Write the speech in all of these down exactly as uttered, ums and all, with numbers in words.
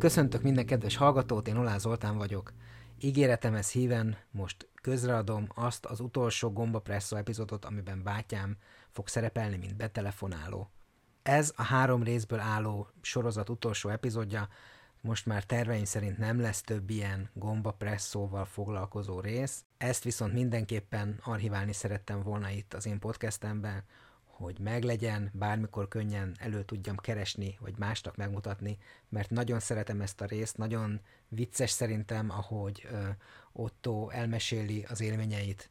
Köszöntök minden kedves hallgatót, én Oláh Zoltán vagyok. Ígéretemhez híven most közreadom azt az utolsó Gombapresszó epizódot, amiben bátyám fog szerepelni, mint betelefonáló. Ez a három részből álló sorozat utolsó epizódja, most már terveim szerint nem lesz több ilyen Gombapresszóval foglalkozó rész. Ezt viszont mindenképpen archiválni szerettem volna itt az én podcastemben, hogy meglegyen, bármikor könnyen elő tudjam keresni, vagy másnak megmutatni, mert nagyon szeretem ezt a részt, nagyon vicces szerintem, ahogy uh, Otto elmeséli az élményeit,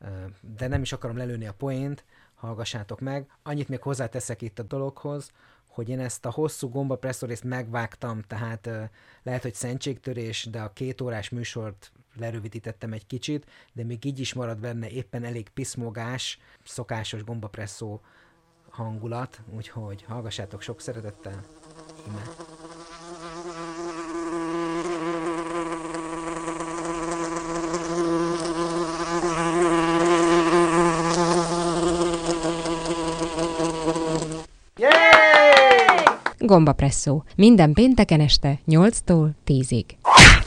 uh, de nem is akarom lelőni a poént, hallgassátok meg. Annyit még hozzáteszek itt a dologhoz, hogy én ezt a hosszú Gombapresszó részt megvágtam, tehát uh, lehet, hogy szentségtörés, de a két órás műsort lerövidítettem egy kicsit, de még így is marad benne éppen elég piszmogás, szokásos Gombapresszó hangulat, úgyhogy hallgassátok sok szeretettel, íme. Yay! Gombapresszó. Minden pénteken este nyolctól tízig.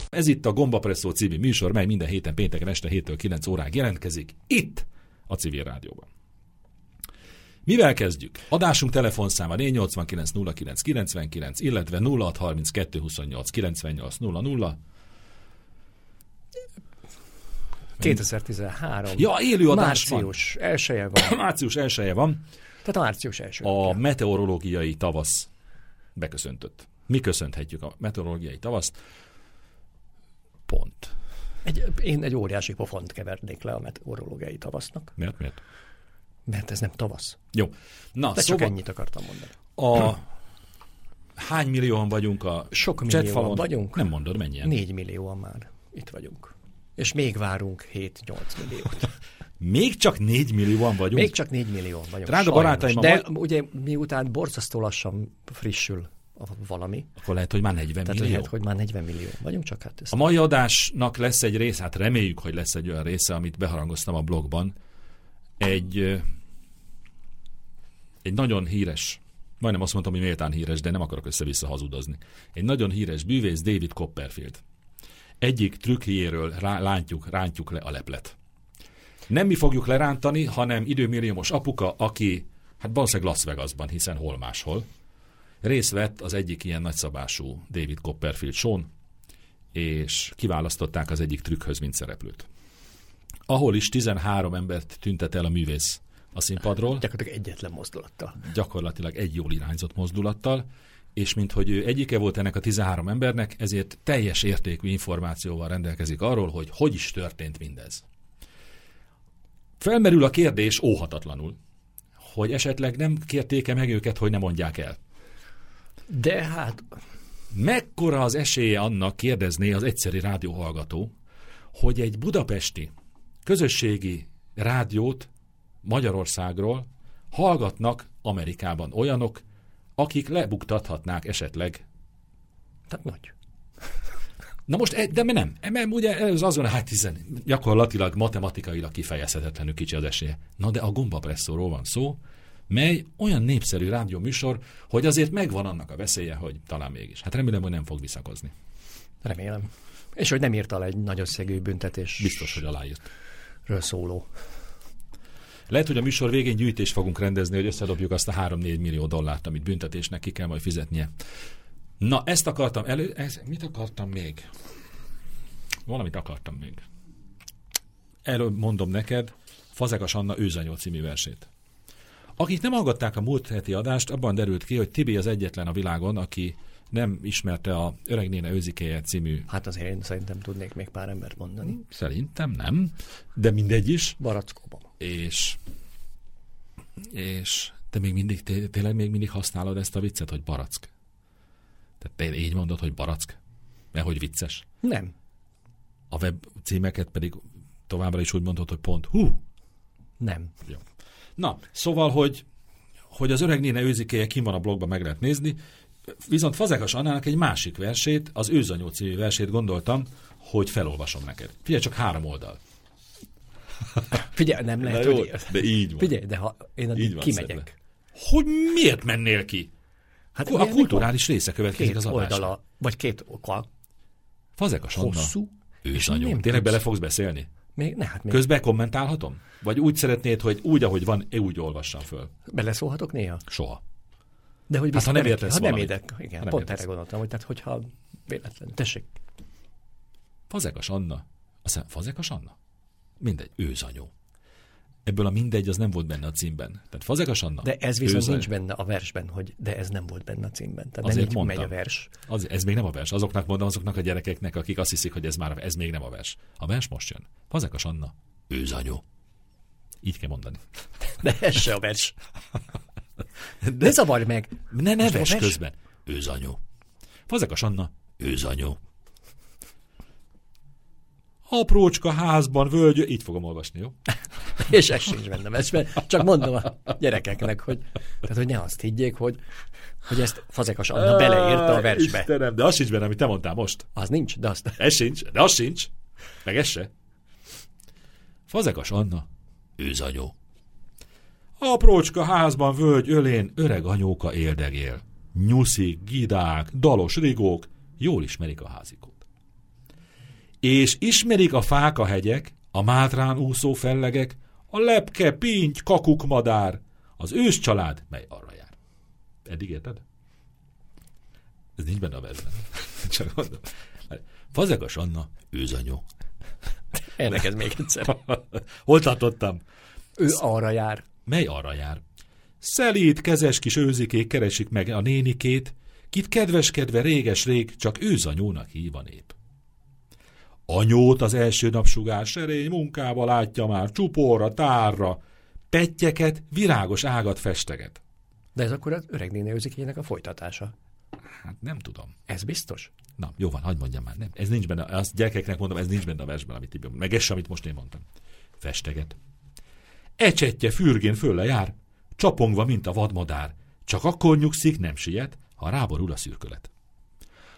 Ez itt a Gombapresszó című műsor, mely minden héten pénteken este héttől kilenc óráig jelentkezik. Itt, a Civi Rádióban. Mivel kezdjük? Adásunk telefonszáma négy nyolcvankilenc nulla kilenc kilencvenkilenc, illetve nulla hat harminc kettő huszonnyolc kilencvennyolc nulla nulla. kétezer-tizenhárom. Ja, élő adás van. Március elsője van. Március elsője van. Tehát a március elsője. A meteorológiai tavasz beköszöntött. Mi köszönthetjük a meteorológiai tavaszt? Pont. Egy, én egy óriási pofont kevernék le a meteorológiai tavasznak. Miért? Miért? Mert ez nem tavasz. Jó. Na, de szóval csak ennyit akartam mondani. A... Hm. Hány millióan vagyunk a Sok millióan csetfalon? vagyunk. Nem mondod, mennyien? Négy millióan már itt vagyunk. És még várunk hét-nyolc milliót. Még csak négy millióan vagyunk? Még csak négy millióan vagyunk. Drága barátaim, de ma... ugye miután borzasztó lassan frissül valami. Akkor lehet, hogy már negyven Tehát millió. Lehet, hogy már negyven millió vagyunk, csak hát... A mai adásnak lesz egy része, hát reméljük, hogy lesz egy olyan része, amit beharangoztam a blogban. Egy, egy nagyon híres, majdnem azt mondtam, hogy méltán híres, de nem akarok össze-vissza hazudozni. Egy nagyon híres bűvész, David Copperfield. Egyik trükkjéről rá, lántjuk, rántjuk le a leplet. Nem mi fogjuk lerántani, hanem időmilliómos apuka, aki hát valószínűleg Las Vegasban, hiszen hol máshol, részt vett az egyik ilyen nagyszabású David Copperfield show-n, és kiválasztották az egyik trükkhöz, mint szereplőt. Ahol is tizenhárom embert tüntet el a művész a színpadról. Gyakorlatilag egyetlen mozdulattal. Gyakorlatilag egy jól irányzott mozdulattal, és minthogy ő egyike volt ennek a tizenhárom embernek, ezért teljes értékű információval rendelkezik arról, hogy hogy is történt mindez. Felmerül a kérdés óhatatlanul, hogy esetleg nem kérték-e meg őket, hogy ne mondják el. De hát... Mekkora az esélye annak, kérdezné az egyszeri rádióhallgató, hogy egy budapesti közösségi rádiót Magyarországról hallgatnak Amerikában olyanok, akik lebuktathatnák esetleg. Tehát nagy. Na most, de nem. Mert ugye ez azon, hát hiszen gyakorlatilag matematikailag kifejezhetetlenül kicsi az esélye. Na de a Gombapresszóról van szó, mely olyan népszerű rádióműsor, hogy azért megvan annak a veszélye, hogy talán mégis. Hát remélem, hogy nem fog visszakozni. Remélem. És hogy nem írt alá egy nagy összegű büntetés. Biztos, hogy aláírt. Ről szóló. Lehet, hogy a műsor végén gyűjtést fogunk rendezni, hogy összedobjuk azt a három-négy millió dollárt, amit büntetésnek ki kell majd fizetnie. Na, ezt akartam elő... Ez... Mit akartam még? Valamit akartam még. Erről mondom neked Fazekas Anna Őzanyó című versét. Akik nem hallgatták a múlt heti adást, abban derült ki, hogy Tibi az egyetlen a világon, aki nem ismerte a Öreg néne Őzikéje című... Hát azért én szerintem tudnék még pár embert mondani. Szerintem nem, de mindegy is. Barack Obama. És... És... Te még mindig, té- tényleg még mindig használod ezt a viccet, hogy barack? Tehát te így mondod, hogy barack? Mert hogy vicces? Nem. A web címeket pedig továbbra is úgy mondod, hogy pont hú? Nem. Jó. Na, szóval, hogy, hogy az Öreg néne Őzikéje kim van a blogban, meg lehet nézni, viszont Fazekas Annának egy másik versét, az Őzanyó című versét gondoltam, hogy felolvasom neked. Figyelj, csak három oldal. Figyelj, nem lehet, hogy... De így van. Figyelj, de ha én addig kimegyek. Hogy miért mennél ki? Hát a kulturális része következik az adásra. Két oldala, vagy két oka. Fazekas Anna. Hosszú. És nagyon. Tényleg bele fogsz beszélni? Még, ne, hát még. Közben kommentálhatom? Vagy úgy szeretnéd, hogy úgy, ahogy van, úgy olvassam föl? Beleszólhatok néha? Soha. De hogy hát, ha nem értesz valamit. Ha nem értek, igen, ha nem pont erre gondoltam, hogy tehát, hogyha véletlenül. Tessék. Fazekas Anna. Aztán Fazekas Anna? Mindegy, őzanyó. Ebből a mindegy, az nem volt benne a címben. Tehát Fazekas Anna. De ez viszont őzanyó. Nincs benne a versben, hogy de ez nem volt benne a címben. Tehát azért nem mondtam. Megy a vers. Az, ez még nem a vers. Azoknak mondom, azoknak a gyerekeknek, akik azt hiszik, hogy ez már ez még nem a vers. A vers most jön. Fazekas Anna. Őzanyó. Így kell mondani. De ez se a vers. De ne zavarj meg. Ne neves közben. Őzanyó. Fazekas Anna. Őzanyó. Aprócska házban völgy, így fogom olvasni, jó? És ez sincs benne, mert csak mondom a gyerekeknek, hogy, tehát, hogy ne azt higgyék, hogy, hogy ezt Fazekas Anna beleírta a versbe. Istenem, de az sincs benne, amit te mondtál most. Az nincs, de azt. Ez sincs, de az sincs. Meg ez se. Fazekas Anna. Őzanyó. Aprócska házban völgy ölén öreg anyóka éldegél. Nyuszik, gidák, dalos rigók, jól ismerik a házikót. És ismerik a fák a hegyek, a mátrán úszó fellegek, a lepke, pinty, kakukmadár, az ős család, mely arra jár. Eddig érted? Ez nincs benne a versben. Csak mondom. Fazekas Anna, őzanyó. Ennek ez még egyszer. Hol tartottam? Ő arra jár. Mely arra jár? Szelíd, kezes kis őzikék keresik meg a nénikét, kit kedveskedve réges-rég csak őzanyónak hív a nép. Anyót az első napsugár serény munkába látja már, csuporra, tárra, pettyeket, virágos ágat festeget. De ez akkor az öreg néni őzikéjének a folytatása. Hát nem tudom. Ez biztos? Na, jó van, hagyd mondjam már. Nem, ez nincs benne, azt gyerekeknek mondom, ez nincs benne a versben, amit így, meg ez sem, amit most én mondtam. Festeget. Ecsetje fürgén fölle jár, csapongva, mint a vadmadár. Csak akkor nyugszik, nem siet, ha ráborul a szürkölet.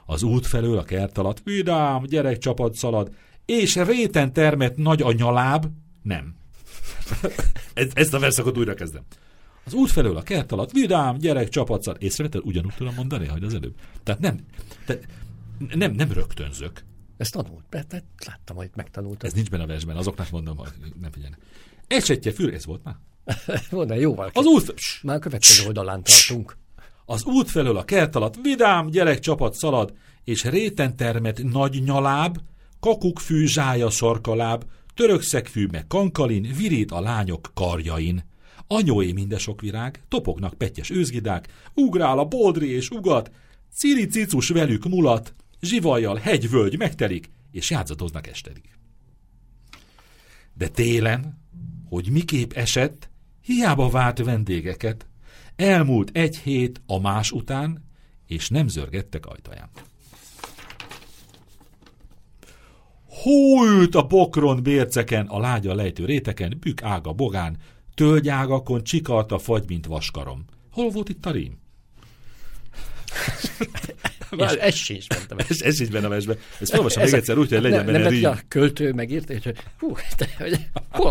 Az út felől a kert alatt vidám gyerekcsapat szalad, és réten termett nagy a nyaláb, nem. Ezt a verszakot újra kezdem. Az út felől a kert alatt vidám gyerekcsapat szalad, észrevetted, ugyanúgy tudom mondani, hogy az előbb. Tehát nem, te, nem, nem rögtönzök. Ezt tanult, tehát láttam, hogy megtanultam. Ez nincs benne a versben, azoknak mondom, hogy nem figyelnek. Ecsetje fürg, ez volt már? Volna, jóval. Az út... Már a következő oldalán tartunk. Az út felől a kert alatt vidám gyerekcsapat szalad, és réten termett nagy nyaláb, kakukkfű zsája sarkaláb, törökszegfű meg kankalin, virít a lányok karjain. Anyóé mindesok virág, topognak pettyes őzgidák, ugrál a boldri és ugat, ciri-cicus velük mulat, zsivajjal hegyvölgy megtelik, és játszatoznak esterig. De télen, hogy miképp esett, hiába várt vendégeket, elmúlt egy hét a más után, és nem zörgettek ajtaján. Hó ült a bokron bérceken, a lágya lejtő réteken, bükk ága bogán, tölgyágakon csikalt a fagy, mint vaskarom. Hol volt itt a rím? Már ez sincs benne a versben. Ez sincs benne a versben. Ezt olvasom még egyszer úgy, hogy legyen benne rím. Nem, a költő megírta, hogy hú,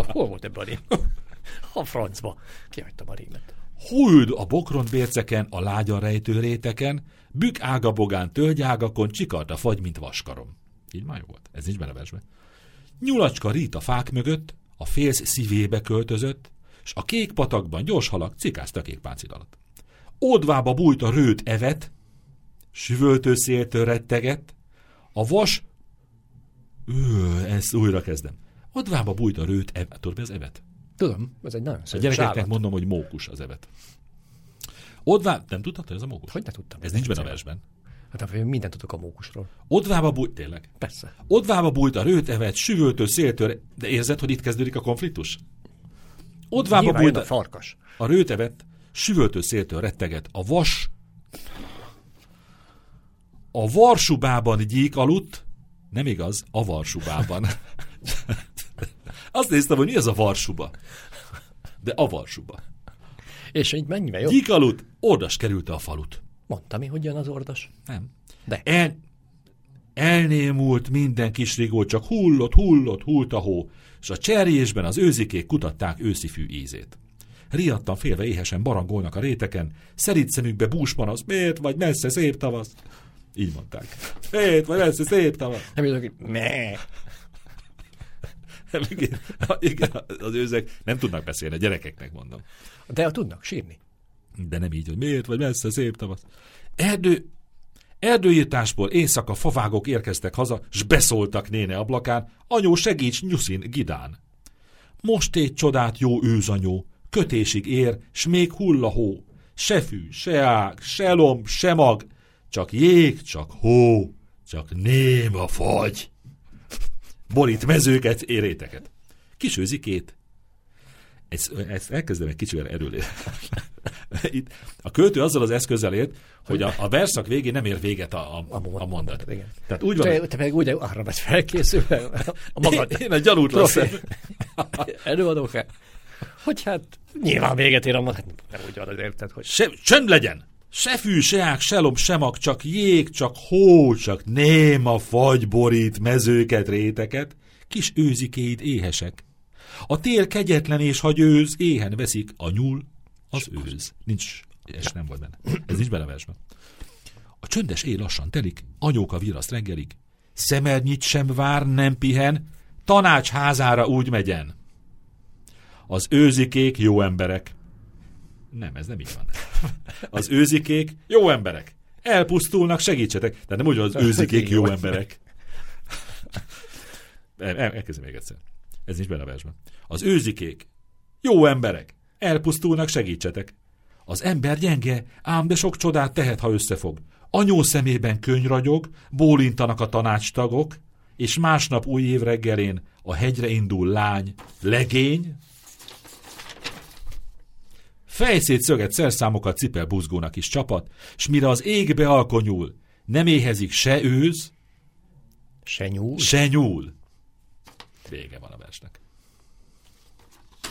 hol volt ebben a rím? A francba. Kihagytam a rímet. Húld a bokron bérceken, a lágyan rejtő réteken, bükk ága bogán, tölgyágakon, csikart a fagy, mint vaskarom. Így már jó volt, ez nincs benne versben. Nyulacska rít a fák mögött, a félsz szívébe költözött, s a kék patakban gyors halak cikázt a kék páncid alatt. Ódvába bújt a rőt evet, süvöltő széltől rettegett, a vas... Ő, ezt újra kezdem. Ódvába bújt a rőt evet. Tudod, mi az evet? Tudom, ez egy nagyon szörnyű. A gyerekeknek állat. Mondom, hogy mókus az evet. Odvá... Nem tudtad, hogy ez a mókus? Hogy ne tudtam. Ez nincs benne a versben. Hát mindent tudok a mókusról. Odvába bújt, tényleg? Persze. Odvába bújt a rőt evet, süvöltő széltől, de érzed, hogy itt kezdődik a konfliktus? Odvába bújt a... a farkas. A rőt evet, süvöltő széltől retteget, a vas... A varsubában gyík aludt, nem igaz, a varsubában. Azt néztem, hogy mi az a varsuba. De a varsuba. És így mennyivel jó? Gyík aludt, ordas kerülte a falut. Mondtam én, hogy jön az ordas. Nem. De. El, elnémult minden kis rigó, csak hullott, hullott, hult a hó, és a cserjésben az őzikék kutatták őszifű ízét. riadtan félve éhesen barangolnak a réteken, szerint szemükbe búsban az, miért vagy messze szép tavasz? Így mondták. Miért vagy messze szép tavasz? Nem jöttök, hogy ne. Az őzek nem tudnak beszélni, a gyerekeknek mondom. De tudnak sírni. De nem így, hogy miért vagy messze szép tavasz. Erdő... Erdőírtásból éjszaka favágok érkeztek haza, s beszóltak néne ablakán, anyó segíts nyuszin gidán. Most egy csodát jó őzanyó, kötésig ér, s még hulla hó, se fű, se ág, se lomb, se mag, csak jég, csak hó, csak néma fagy. Borít mezőket, éréteket. Kisőzikét. Ezt, ezt elkezdem egy kicsit erőlé. Itt a költő azzal az eszközzel ért, hogy a, a verszak végén nem ér véget a, a, a mondat. Tehát úgy van, te, te meg úgy arra vagy felkészülve. A magad. Én, én a gyanútlan szemben. Előadók-e? Hogy hát nyilván véget ér a mondat. Nem úgy van, érted, hogy... Se, csönd legyen! Se fű, se ág, se lomb, se mag, csak jég, csak hó, csak néma fagy borít mezőket, réteket. Kis őzikéid éhesek. A tél kegyetlen és hagy őz, éhen veszik a nyúl, az őz. Nincs, és nem volt benne. Ez nincs benne a versben. A csöndes éj lassan telik, anyóka viraszt reggelig. Szemernyit sem vár, nem pihen, tanács házára úgy megyen. Az őzikék jó emberek. Nem, ez nem így van. Az őzikék jó emberek. Elpusztulnak, segítsetek. Tehát nem úgy, az őzikék jó emberek. El, el, elkezdem még egyszer. Ez nincs benne a versben. Az őzikék jó emberek. Elpusztulnak, segítsetek. Az ember gyenge, ám de sok csodát tehet, ha összefog. Anyó szemében könny ragyog, bólintanak a tanácstagok, és másnap új év reggelén a hegyre indul lány, legény. Fejszét szöget szerszámokat cipel buzgónak is csapat, s mire az égbe alkonyul, nem éhezik se őz, se nyúl. Se nyúl. Vége van a versnek.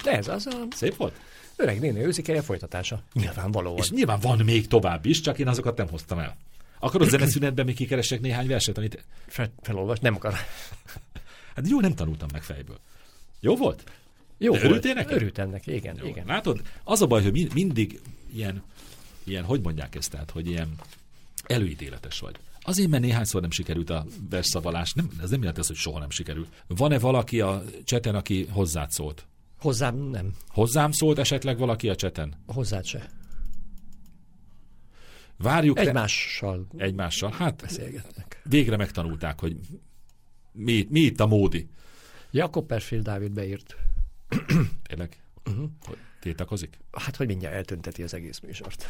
De ez az a... Szép volt? Öreg néni őzikeje folytatása. Nyilvánvalóan. És nyilván van még tovább is, csak én azokat nem hoztam el. Akarod zeneszünetben még kikeresek néhány verset, amit... Fel, felolvas, nem akar. Hát jó, nem tanultam meg fejből. Jó volt? Jó de volt. Örültél neki? Örültem neki, igen, jó, igen. Látod, az a baj, hogy mindig ilyen, ilyen, hogy mondják ezt, tehát, hogy ilyen előítéletes vagy. Azért, mert néhányszor nem sikerült a versszavalás. Nem, ez nem jelent ez, hogy soha nem sikerült. Van-e valaki a cseten, aki hozzád szólt? Hozzám nem. Hozzám szólt esetleg valaki a cseten? Hozzád se. Várjuk... Egymással. Te... Egymással. Hát beszélgetnek. Végre megtanulták, hogy mi, mi itt a módi. Ja, Copperfield Dávid beírt. Tényleg? Uh-huh. Tiltakozik? Hát, hogy mindjárt eltünteti az egész műsort.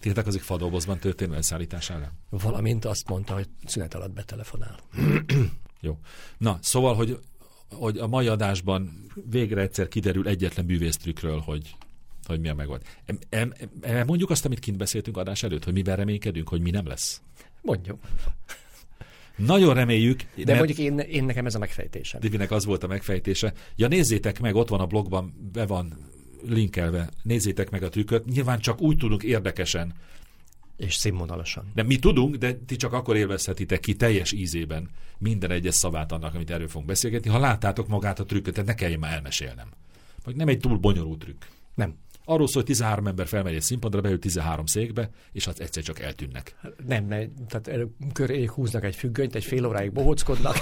Tiltakozik fadolbozban történő elszállításánál? Valamint azt mondta, hogy szünet alatt betelefonál. Jó. Na, szóval, hogy... hogy a mai adásban végre egyszer kiderül egyetlen művésztrükről, hogy, hogy milyen megvolt. Mondjuk azt, amit kint beszéltünk adás előtt, hogy miben reménykedünk, hogy mi nem lesz? Mondjuk. Nagyon reméljük. De mert... mondjuk én, én nekem ez a megfejtésem. Divinek az volt a megfejtése. Ja, nézzétek meg, ott van a blogban, be van linkelve. Nézzétek meg a trükköt. Nyilván csak úgy tudunk érdekesen. És színvonalasan. De mi tudunk, de ti csak akkor élvezhetitek ki teljes ízében minden egyes szavát annak, amit erről fogunk beszélgetni. Ha láttátok magát a trükköt, tehát ne kelljen már elmesélnem. Vagy nem egy túl bonyolult trükk. Nem. Arról szól, hogy tizenhárom ember felmegy egy színpadra, beül tizenhárom székbe, és hát egyszer csak eltűnnek. Nem, nem. Tehát köré húznak egy függönyt, egy fél óráig bohóckodnak.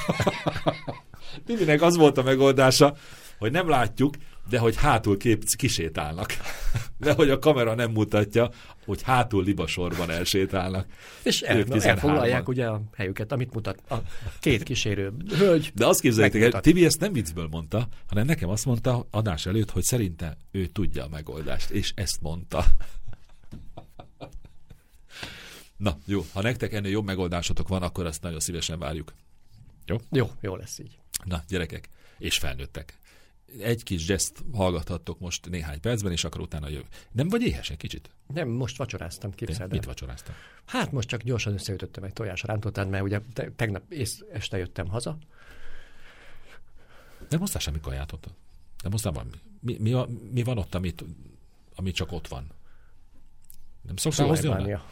Mindenek az volt a megoldása, hogy nem látjuk, de hogy hátul kép kisétálnak. De hogy a kamera nem mutatja, hogy hátul libasorban elsétálnak. És el, elfoglalják ugye a helyüket, amit mutat a két kísérő hölgy. De azt képzeljétek el, Tibi ezt nem viccből mondta, hanem nekem azt mondta adás előtt, hogy szerinte ő tudja a megoldást, és ezt mondta. Na, jó, ha nektek ennél jobb megoldásotok van, akkor azt nagyon szívesen várjuk. Jó? Jó, jó lesz így. Na, gyerekek, és felnőttek. Egy kis jazzt hallgathattok most néhány percben, és akkor utána jövő. Nem vagy éhes egy kicsit? Nem, most vacsoráztam, képzeld el. Mit vacsoráztam? Hát most csak gyorsan összeütöttem egy tojásrántottát, mert ugye te- tegnap ész- este jöttem haza. Nem hoztál semmi kaját ott? Nem hoztál valami? Mi, mi, a, mi van ott, amit, ami csak ott van? Nem szokszál hozni onnan?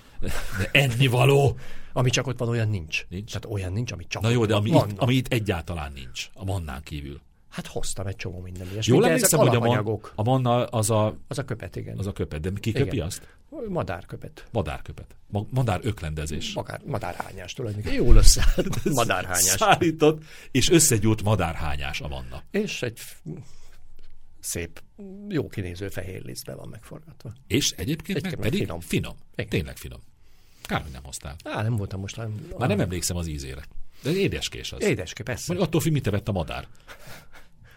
De ennivaló! Ami csak ott van, olyan nincs. Nincs? Tehát olyan nincs, ami csak ott van. Na jó, de ami itt, ami itt egyáltalán nincs, a mannán kívül. Hát hoztam egy csomó minden ilyesmit. Jól emlékszem, hogy alapanyagok. A manna az a... Az a köpet, igen. Az a köpet, de ki köpi igen. azt? Madárköpet. Madárköpet. Madáröklendezés. Madárhányás tulajdonképpen. Jól összeállított. Madárhányás. Szállított, és összegyúrt madárhányás a manna. És egy szép, jó kinéző fehér lisztbe van megforgatva. És egyébként, egyébként meg pedig finom. finom. Tényleg finom. Kár, hogy nem hoztál. Á, nem voltam most. Hanem... Már nem emlékszem az ízére. De édeskés az. Édeske, persze. Attól függ, mit evett a madár.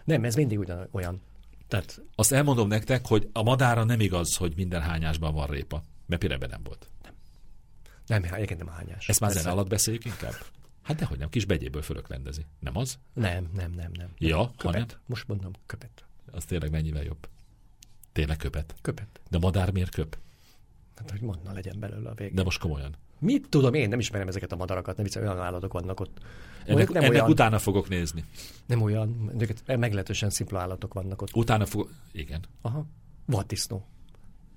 Nem, ez mindig ugyanolyan. Tehát... Azt elmondom nektek, hogy a madára nem igaz, hogy minden hányásban van répa. Mert például nem volt. Nem. Nem, egyébként nem hányás. Ezt már zene alatt beszéljük inkább? Hát dehogy nem, kis begyéből fölöklendezi. Nem az? Nem, nem, nem. nem. Ja, hanem? Most mondom, köpet. Az tényleg mennyivel jobb? Tényleg köpet? Köpet. De madár miért köp? Hát, hogy manna legyen belőle a végén. De most komolyan. Mit tudom én, nem ismerem ezeket a madarakat, nem vicc, olyan állatok vannak ott. Ennek, nem ennek olyan, utána fogok nézni. Nem olyan, meglehetősen szimpla állatok vannak ott. Utána fogok, igen. Aha, vaddisznó,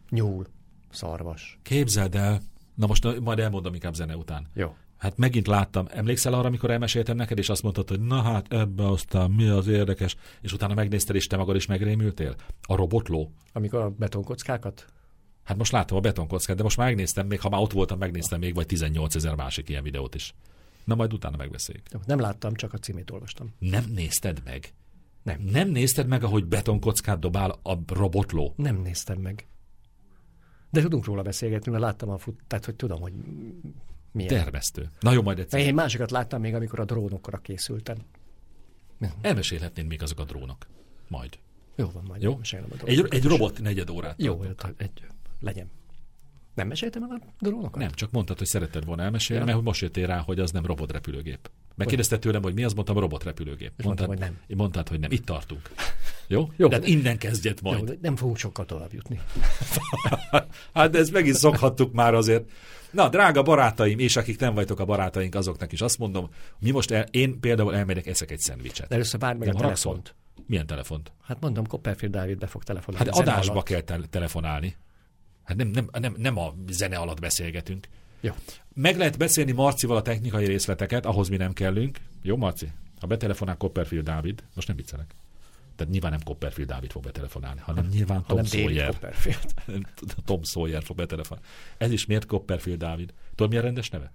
nyúl, szarvas. Képzeld el, na most na, majd elmondom inkább zene után. Jó. Hát megint láttam, emlékszel arra, amikor elmeséltem neked, és azt mondtad, hogy na hát ebbe aztán mi az érdekes, és utána megnézted, és te magad is megrémültél? A robotló. Amikor a betonkockákat... Hát most láttam a betonkockát, de most már megnéztem, még ha már ott voltam, megnéztem még, vagy tizennyolcezer másik ilyen videót is. Na majd utána megbeszéljük. Nem láttam, csak a címét olvastam. Nem nézted meg? Nem. Nem nézted meg, ahogy betonkockát dobál a robotló? Nem néztem meg. De tudunk róla beszélgetni, mert láttam a fut... Tehát, hogy tudom, hogy milyen. Termesztő. Na jó, majd egyszer. Én másikat láttam még, amikor a drónokra készültem. Elmesélhetnéd még azok a drónok. Majd. Jó van, majd. Jó? Egy, egy robot negyed órát. Jó, egy... Legyen. Nem meséltem el a drónokat? Nem, csak mondtad, hogy szeretted volna elmesélni, ja. Mert most jöttél rá, hogy az nem robotrepülőgép. Megkérdezted tőlem, hogy mi az, mondtam, robotrepülőgép. Mondtad, mondtam, hogy nem. Mondtad, hogy nem. Itt tartunk. Jó? Jó. De innen kezdjed majd. Jó, nem fogunk sokkal tovább jutni. Hát de ezt meg is szokhattuk már azért. Na, drága barátaim, és akik nem vagytok a barátaink, azoknak is azt mondom, mi most el, én például elmegyek, eszek egy szendvicset. Először várj meg a telefont. Milyen telefont? Hát mondom, Copperfield Dávid be fog telefonálni. Hát adásba kell telefonálni. Hát nem, nem, nem, nem a zene alatt beszélgetünk. Jó. Meg lehet beszélni Marcival a technikai részleteket, ahhoz mi nem kellünk. Jó, Marci? Ha betelefonál Copperfield Dávid, most nem viccelek. Tehát nyilván nem Copperfield Dávid fog betelefonálni, hanem nyilván Tom Sawyer. Tom Sawyer fog betelefonálni. Ez is miért Copperfield Dávid? Tudod, mi a rendes neve?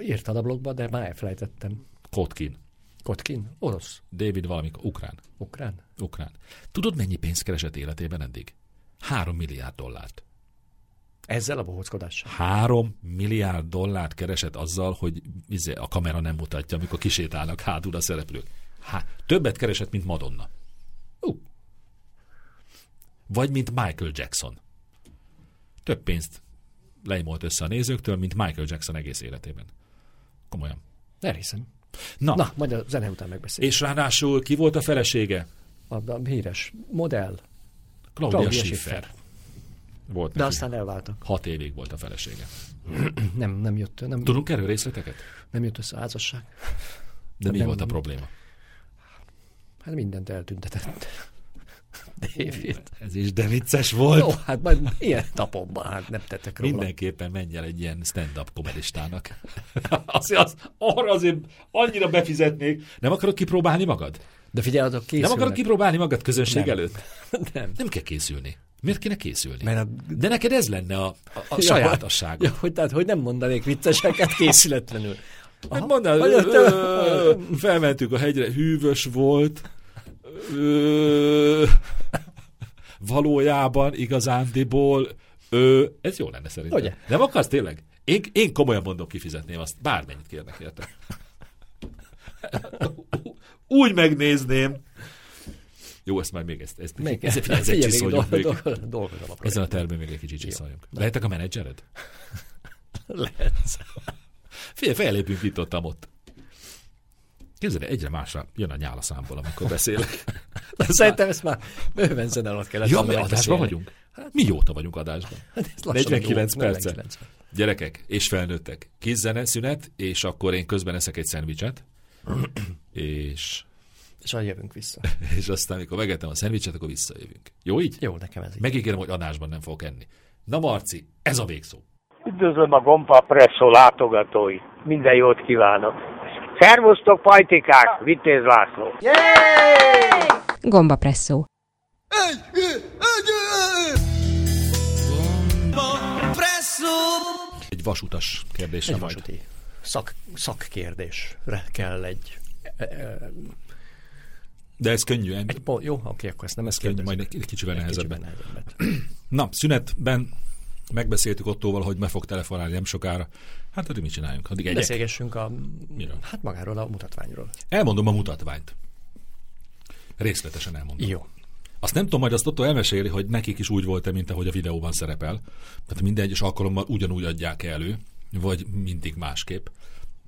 Írtad a blogba, de már elfelejtettem. Kotkin. Kotkin? Orosz. David valamikor. Ukrán. Ukrán? Ukrán. Tudod, mennyi pénzt keresett életében eddig? Három milliárd dollárt. Ezzel a bohóckodással. Három milliárd dollárt keresett azzal, hogy a kamera nem mutatja, amikor kisétálnak hátul a szereplők. Há, többet keresett, mint Madonna. Uh. Vagy mint Michael Jackson. Több pénzt leimolt össze a nézőktől, mint Michael Jackson egész életében. Komolyan. Elhiszem. Na, Na majd a zene után megbeszéljük. És ráadásul ki volt a felesége? A, a híres modell. Claudia, Claudia Schiffer. Schiffer. Volt de neki. Aztán elváltak. Hat évig volt a felesége. Nem, nem jött. Nem, tudunk erről részleteket? Nem jött össze a házasság. De nem, mi nem, volt a probléma? Hát mindent eltüntetett. David. Ez is de vicces volt. Jó, hát majd ilyen tapomban, hát nem tettek róla. Mindenképpen menj el egy ilyen stand-up komedistának. az, az, arra azért annyira befizetnék. Nem akarod kipróbálni magad? De figyelj, azok készülnek. Nem akarod kipróbálni magad közönség nem. előtt? Nem. Nem kell készülni. Miért kéne készülni? A... De neked ez lenne a, a, a ja, sajátossága. Ja, hogy, tehát, hogy nem mondanék vicceseket készületlenül. Hát mondaná, ö, ö, felmentünk a hegyre, hűvös volt, ö, valójában igazándiból, ö, ez jó lenne szerintem. Ugye? Nem akarsz tényleg? Én, én komolyan mondom, kifizetném azt, bármennyit kérnek érte. Úgy megnézném. Jó, ezt már még ezt, ezt, még ezt, ezt, ezt csiszoljuk még. Dolgozom dolg, dolg, Ezen a termben még egy kicsit csiszoljunk. Lehetek a menedzsered? Lehet. Figyelj, fellépünk itt ott, ott. Képzeld, egyre másra jön a nyál a számból, amikor beszélek. Szerintem ezt már bőven zene alatt kellett. Ja, mert adásban vagyunk. Mióta vagyunk adásban? negyvenkilenc perce. Gyerekek és felnőttek. Kis zene szünet, és akkor én közben eszek egy szendvicset. és... És ahogy jövünk vissza. És aztán, amikor megettem a szendvicset, akkor visszajövünk. Jó így? Jó, nekem ez így. Megígérem, hogy adásban nem fogok enni. Na Marci, ez a végszó. Üdvözlöm a Gombapresszó látogatói. Minden jót kívánok. Szervusztok, pajtikák! Vitéz László! Gombapresszó. Egy vasutas kérdésre majd. Vasúti. Szak, szakkérdésre kell egy... E, e, De ez könnyű. Egy, jó, oké, akkor ezt nem ez könnyű, majd egy kicsivel nehezebben. Na, szünetben megbeszéltük Ottóval, hogy meg fog telefonálni nem sokára. Hát addig mit csináljunk? Addig egyek. Beszélgessünk a, hát magáról a mutatványról. Elmondom a mutatványt. Részletesen elmondom. Jó. Azt nem tudom, majd azt Otto elmeséli, hogy nekik is úgy volt-e, mint ahogy a videóban szerepel. Tehát minden egyes alkalommal ugyanúgy adják elő, vagy mindig másképp.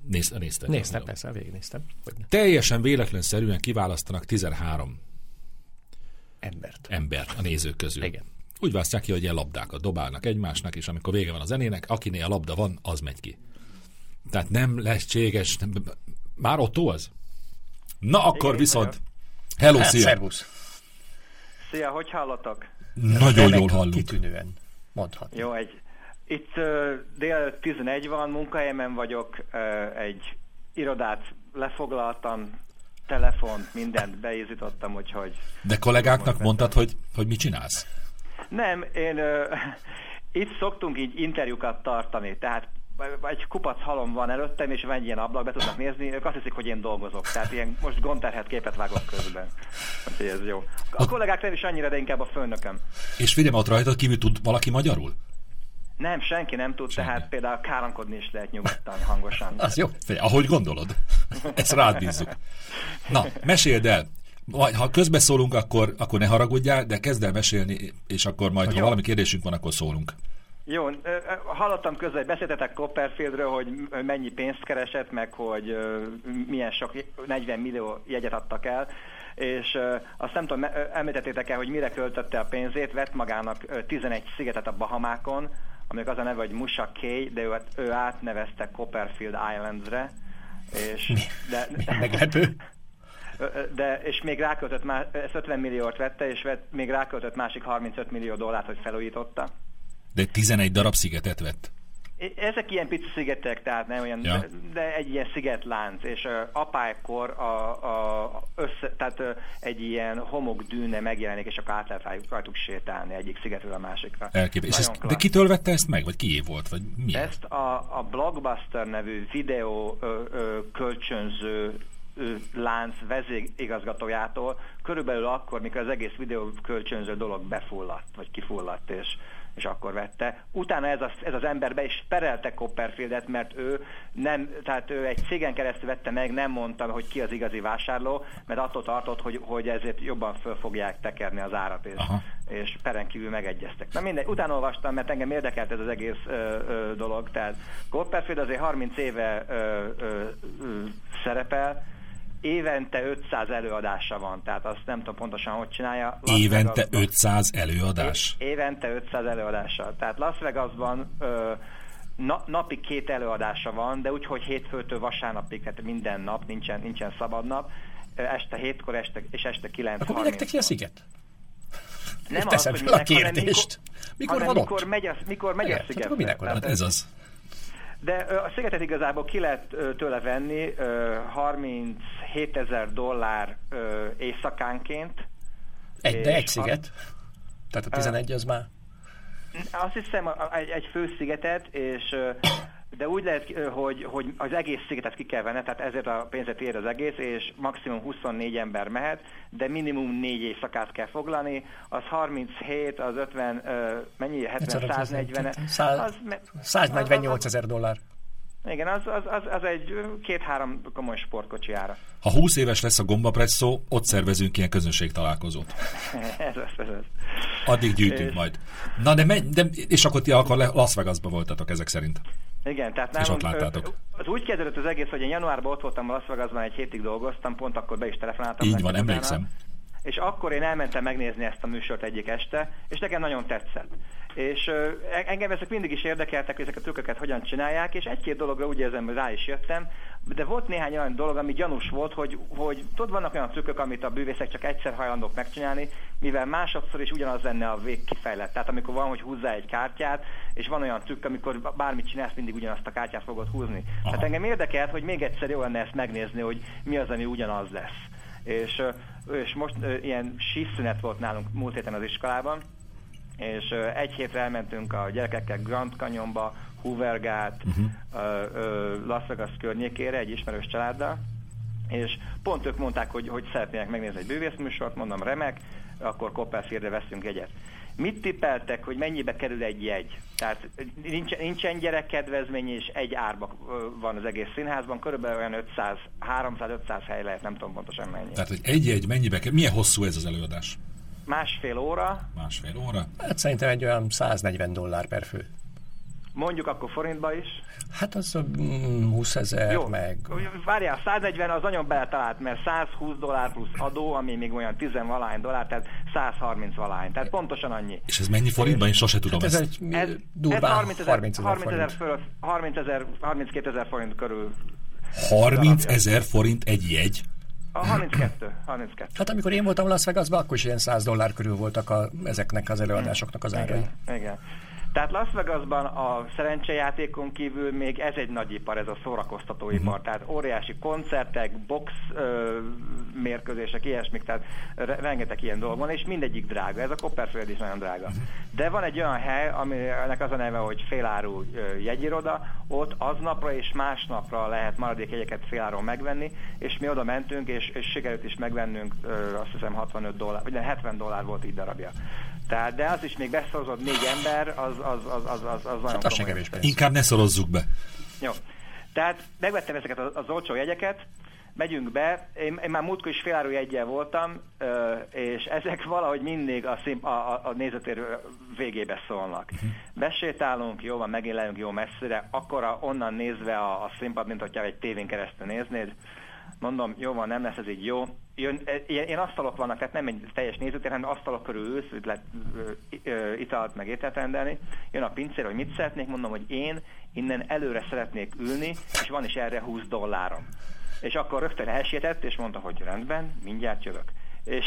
Néztem, néztem. Néztem, persze, végignéztem. Teljesen véletlenszerűen kiválasztanak tizenhárom embert. Embert a nézők közül. Igen. Úgy választják ki, hogy ilyen labdákat dobálnak egymásnak, és amikor vége van a zenének, akinél a labda van, az megy ki. Tehát nem lehetséges. Nem... Már Otto az? Na akkor igen, viszont... Hello, hát, szia! Szervusz! Szia, hogy hallatok? Nagyon jól hallunk. Kitűnően, mondhatni. Jó, egy... Itt uh, dél tizenegy van, munkahelyemen vagyok, uh, egy irodát lefoglaltam, telefont, mindent beizítottam, úgyhogy... De kollégáknak mondtad, hogy, hogy mit csinálsz? Nem, én... Uh, itt szoktunk így interjúkat tartani, tehát egy kupac halom van előttem, és van egy ilyen ablak, be tudnak nézni, ők azt hiszik, hogy én dolgozok. Tehát ilyen most gonterhet képet vágok közben. Úgyhogy ez jó. A kollégák nem is annyira, de inkább a főnököm. És figyelj, ott rajta kívül tud valaki magyarul? Nem, senki nem tud, senki. Tehát például káromkodni is lehet nyugodtan, hangosan. Az jó, ahogy gondolod. Ezt rád bízzuk. Na, meséld el. Ha közbeszólunk, akkor, akkor ne haragudjál, de kezd el mesélni, és akkor majd, jó. Ha valami kérdésünk van, akkor szólunk. Jó, hallottam közben, hogy beszéltetek Copperfieldről, hogy mennyi pénzt keresett, meg hogy milyen sok, negyven millió jegyet adtak el. És azt nem tudom, említettétek el, hogy mire költötte a pénzét, vett magának tizenegy szigetet a Bahamákon, amik az a neve, hogy Musha Cay, de ő, ő átnevezte Copperfield Islandsre, és de, meglepő. De és még ráköltött már ötven milliót vette, és vett, még ráköltött másik harmincöt millió dollárt, hogy felújította. De tizenegy darab szigetet vett. Ezek ilyen pici szigetek, tehát nem olyan, ja. de, de egy ilyen szigetlánc, és uh, apálykor a, a össze, tehát uh, egy ilyen homokdűne megjelenik, és akkor át lehet rajtuk sétálni egyik szigetről a másikra. Elképes. És ezt, de kitől vette ezt meg, vagy kié volt, vagy mi? Ezt a, a Blockbuster nevű videó ö, ö, kölcsönző ö, lánc vezérigazgatójától, körülbelül akkor, mikor az egész videó kölcsönző dolog befulladt, vagy kifulladt, és és akkor vette. Utána ez az, ez az ember be is perelte Copperfieldet, mert ő nem, tehát ő egy cégen keresztül vette meg, nem mondta, hogy ki az igazi vásárló, mert attól tartott, hogy, hogy ezért jobban föl fogják tekerni az árat, és, és peren kívül megegyeztek. Na mindegy, utána olvastam, mert engem érdekelt ez az egész ö, ö, dolog, tehát Copperfield azért harminc éve ö, ö, ö, szerepel, évente ötszáz előadása van, tehát azt nem tudom pontosan, hogy csinálja. Las évente Vegasban. ötszáz előadás? É, évente ötszáz előadása. Tehát Las Vegasban ö, na, napi két előadása van, de úgyhogy hétfőtől vasárnapig, tehát minden nap, nincsen, nincsen szabad nap, este hétkor este, és este kilenc harminc. Akkor minek te ki a sziget? Nem azt teszem fel a kérdést. Mikor, mikor van mikor ott? Megy a, mikor megy a sziget? Minek van? Hát ez az. De a szigetet igazából ki lehet tőle venni harminchétezer dollár éjszakánként. Egy, de egy sziget? Tehát a tizenegy az már? Azt hiszem egy, egy főszigetet, és, de úgy lehet, hogy, hogy az egész szigetet ki kell venni, tehát ezért a pénzet ér az egész, és maximum huszonnégy ember mehet, de minimum négy éjszakát kell foglalni. Az harminchét, az ötven, mennyi? hetven, száznegyven, száznegyvennyolcezer dollár. Igen, az, az, az, az egy két-három komoly sportkocsi ára. Ha húsz éves lesz a Gombapresszó, ott szervezünk ilyen közönségtalálkozót. ez az, ez az. Addig gyűjtünk és... majd. Na de, menj, de és akkor ti akkor Las Vegasba voltatok ezek szerint. Igen, tehát nem. És ott láttátok. Az úgy kezdődött az egész, hogy én januárban ott voltam Las Vegasban, egy hétig dolgoztam, pont akkor be is telefonáltam. Így van, emlékszem. Utána. és akkor én elmentem megnézni ezt a műsort egyik este, és nekem nagyon tetszett. És engem ezek mindig is érdekeltek, ezek a trükköket hogyan csinálják, és egy-két dologra úgy érzem, hogy rá is jöttem, de volt néhány olyan dolog, ami gyanús volt, hogy, hogy tudod, vannak olyan trükkök, amit a bűvészek csak egyszer hajlandók megcsinálni, mivel másodszor is ugyanaz lenne a végkifejlet. Tehát amikor van, hogy húzzá egy kártyát, és van olyan trükk, amikor bármit csinálsz, mindig ugyanazt a kártyát fogod húzni. Aha. Tehát engem érdekelt, hogy még egyszer jól lenne ezt megnézni, hogy mi az, ami ugyanaz lesz. És, és most ilyen síszünet volt nálunk múlt héten az iskolában, és egy hétre elmentünk a gyerekekkel Grand Canyonba, Hoover-gát, uh-huh. Las Vegas környékére egy ismerős családdal, és pont ők mondták, hogy, hogy szeretnének megnézni egy bűvészműsort, mondom remek, akkor Copperfieldre veszünk egyet. Mit tippeltek, hogy mennyibe kerül egy jegy? Tehát nincs, nincsen gyerekkedvezmény, és egy árba van az egész színházban, körülbelül olyan ötszáz, háromszáz-ötszáz hely lehet, nem tudom pontosan mennyi. Tehát, hogy egy jegy mennyibe kerül? Milyen hosszú ez az előadás? Másfél óra. Másfél óra? Hát szerintem egy olyan száznegyven dollár per fő. Mondjuk akkor forintba is. Hát az mm, húszezer meg... Várjál, száznegyven az nagyon beletalált, mert százhúsz dollár plusz adó, ami még olyan tíz valahány dollár, tehát százharminc valahány. Tehát pontosan annyi. És ez mennyi forintban? Én sose tudom hát ez ezt. Egy, ez durván harmincezer, harmincezer forint körül. harmincezer forint egy jegy? A harminckettő. Hát amikor én voltam Las Vegasban, akkor is ilyen száz dollár körül voltak a, ezeknek az előadásoknak az árai. Igen, igen. Tehát Las Vegasban a szerencsejátékon kívül még ez egy nagy ipar, ez a szórakoztatóipar, tehát óriási koncertek, box ö, mérkőzések, ilyesmik, tehát rengeteg ilyen dolog van, és mindegyik drága, ez a Copperfield is nagyon drága. De van egy olyan hely, aminek az a neve, hogy féláru jegyiroda, ott aznapra és másnapra lehet maradék jegyeket féláron megvenni, és mi oda mentünk, és, és sikerült is megvennünk, ö, azt hiszem hatvanöt dollár, vagy hetven dollár volt így darabja. Tehát, de az is még beszorozott négy ember, az, az, az, az, az, az nagyon komoly. Hát inkább ne szorozzuk be. Jó. Tehát megvettem ezeket az olcsó jegyeket, megyünk be, én, én már múltkor is féláru jeggyel voltam, és ezek valahogy mindig a, szín, a, a, a nézőtér végébe szólnak. Uh-huh. Besétálunk, jó van, megint lejünk jó messzire, akkora onnan nézve a, a színpad, mint hogyha egy tévén keresztül néznéd. Mondom, jó van, nem lesz ez így jó. Jön, ilyen asztalok vannak, tehát nem egy teljes nézőtér, hanem asztalok körül ülsz, lehet italt meg ételt rendelni. Jön a pincér, hogy mit szeretnék, mondom, hogy én innen előre szeretnék ülni, és van is erre húsz dollárom. És akkor rögtön elsietett, és mondta, hogy rendben, mindjárt jövök. És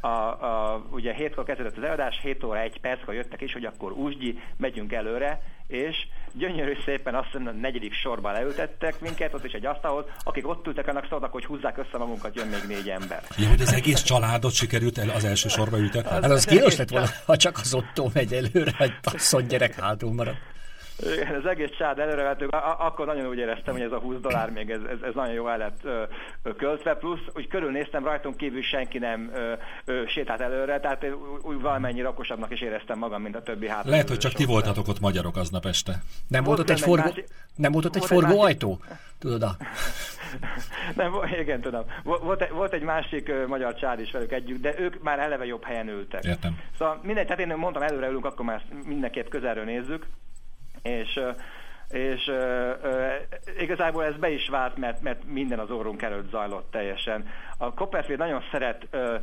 a, a, ugye hétkor kezdődött az előadás, hét óra egy perckor jöttek is, hogy akkor úsgyi, megyünk előre, és gyönyörű szépen azt hiszem, a negyedik sorban leültettek minket, ott is egy asztalhoz, akik ott ültek, annak szóltak, hogy húzzák össze magunkat, jön még négy ember. Jó, hogy az egész családot sikerült el az első sorba ültetni. Hát az, az kínos lett volna, ha csak az Otto megy előre, vagy passzony gyerek hátul marad. Igen, az egész család előrevetők, akkor nagyon úgy éreztem, hogy ez a húsz dollár még, ez, ez, ez nagyon jó el lett ö, költve, plusz úgy körülnéztem, rajtunk kívül senki nem ö, ö, sétált előre, tehát úgy valamennyi rakosabbnak is éreztem magam, mint a többi hátra. Lehet, hogy csak ti voltatok ott magyarok aznap este. Nem volt ott egy forgó, másik, nem volt ott volt egy forgó másik... ajtó? Tudod, a... nem, igen, tudom. Volt, volt egy másik uh, magyar család is velük együtt, de ők már eleve jobb helyen ültek. Értem. Szóval mindegy, tehát én mondtam, előre ülünk, akkor már mindenképp közelről nézzük. És, és uh, uh, igazából ez be is vált, mert, mert minden az orrunk előtt zajlott teljesen. A Copperfield nagyon szeret, uh,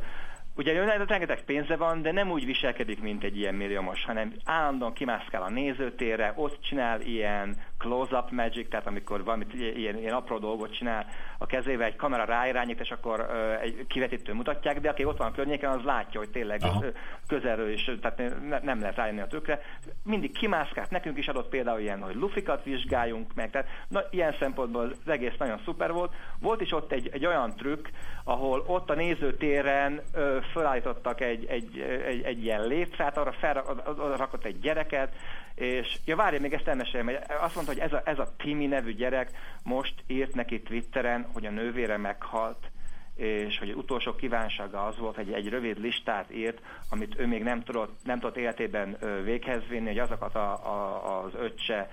ugye önnek rengeteg pénze van, de nem úgy viselkedik, mint egy ilyen milliómos, hanem állandóan kimászkál a nézőtérre, ott csinál ilyen close-up magic, tehát amikor valamit ilyen, ilyen apró dolgot csinál a kezével, egy kamera ráirányít, és akkor uh, egy kivetítő mutatják, de aki ott van a környéken, az látja, hogy tényleg aha. közelről is, tehát ne, nem lehet rájönni a trükkre. Mindig kimászkált, nekünk is adott például ilyen, hogy lufikat vizsgáljunk meg, tehát na, ilyen szempontból az egész nagyon szuper volt. Volt is ott egy, egy olyan trükk, ahol ott a nézőtéren uh, fölállítottak egy, egy, egy, egy ilyen létszát, arra felrakott egy gyereket, és ja, várja, még ezt elmeséljem, azt mondta, hogy ez a, ez a Timi nevű gyerek most írt neki Twitteren, hogy a nővére meghalt, és hogy utolsó kívánsága az volt, hogy egy rövid listát írt, amit ő még nem tudott, nem tudott életében véghez vinni, hogy azokat a, a, az öccse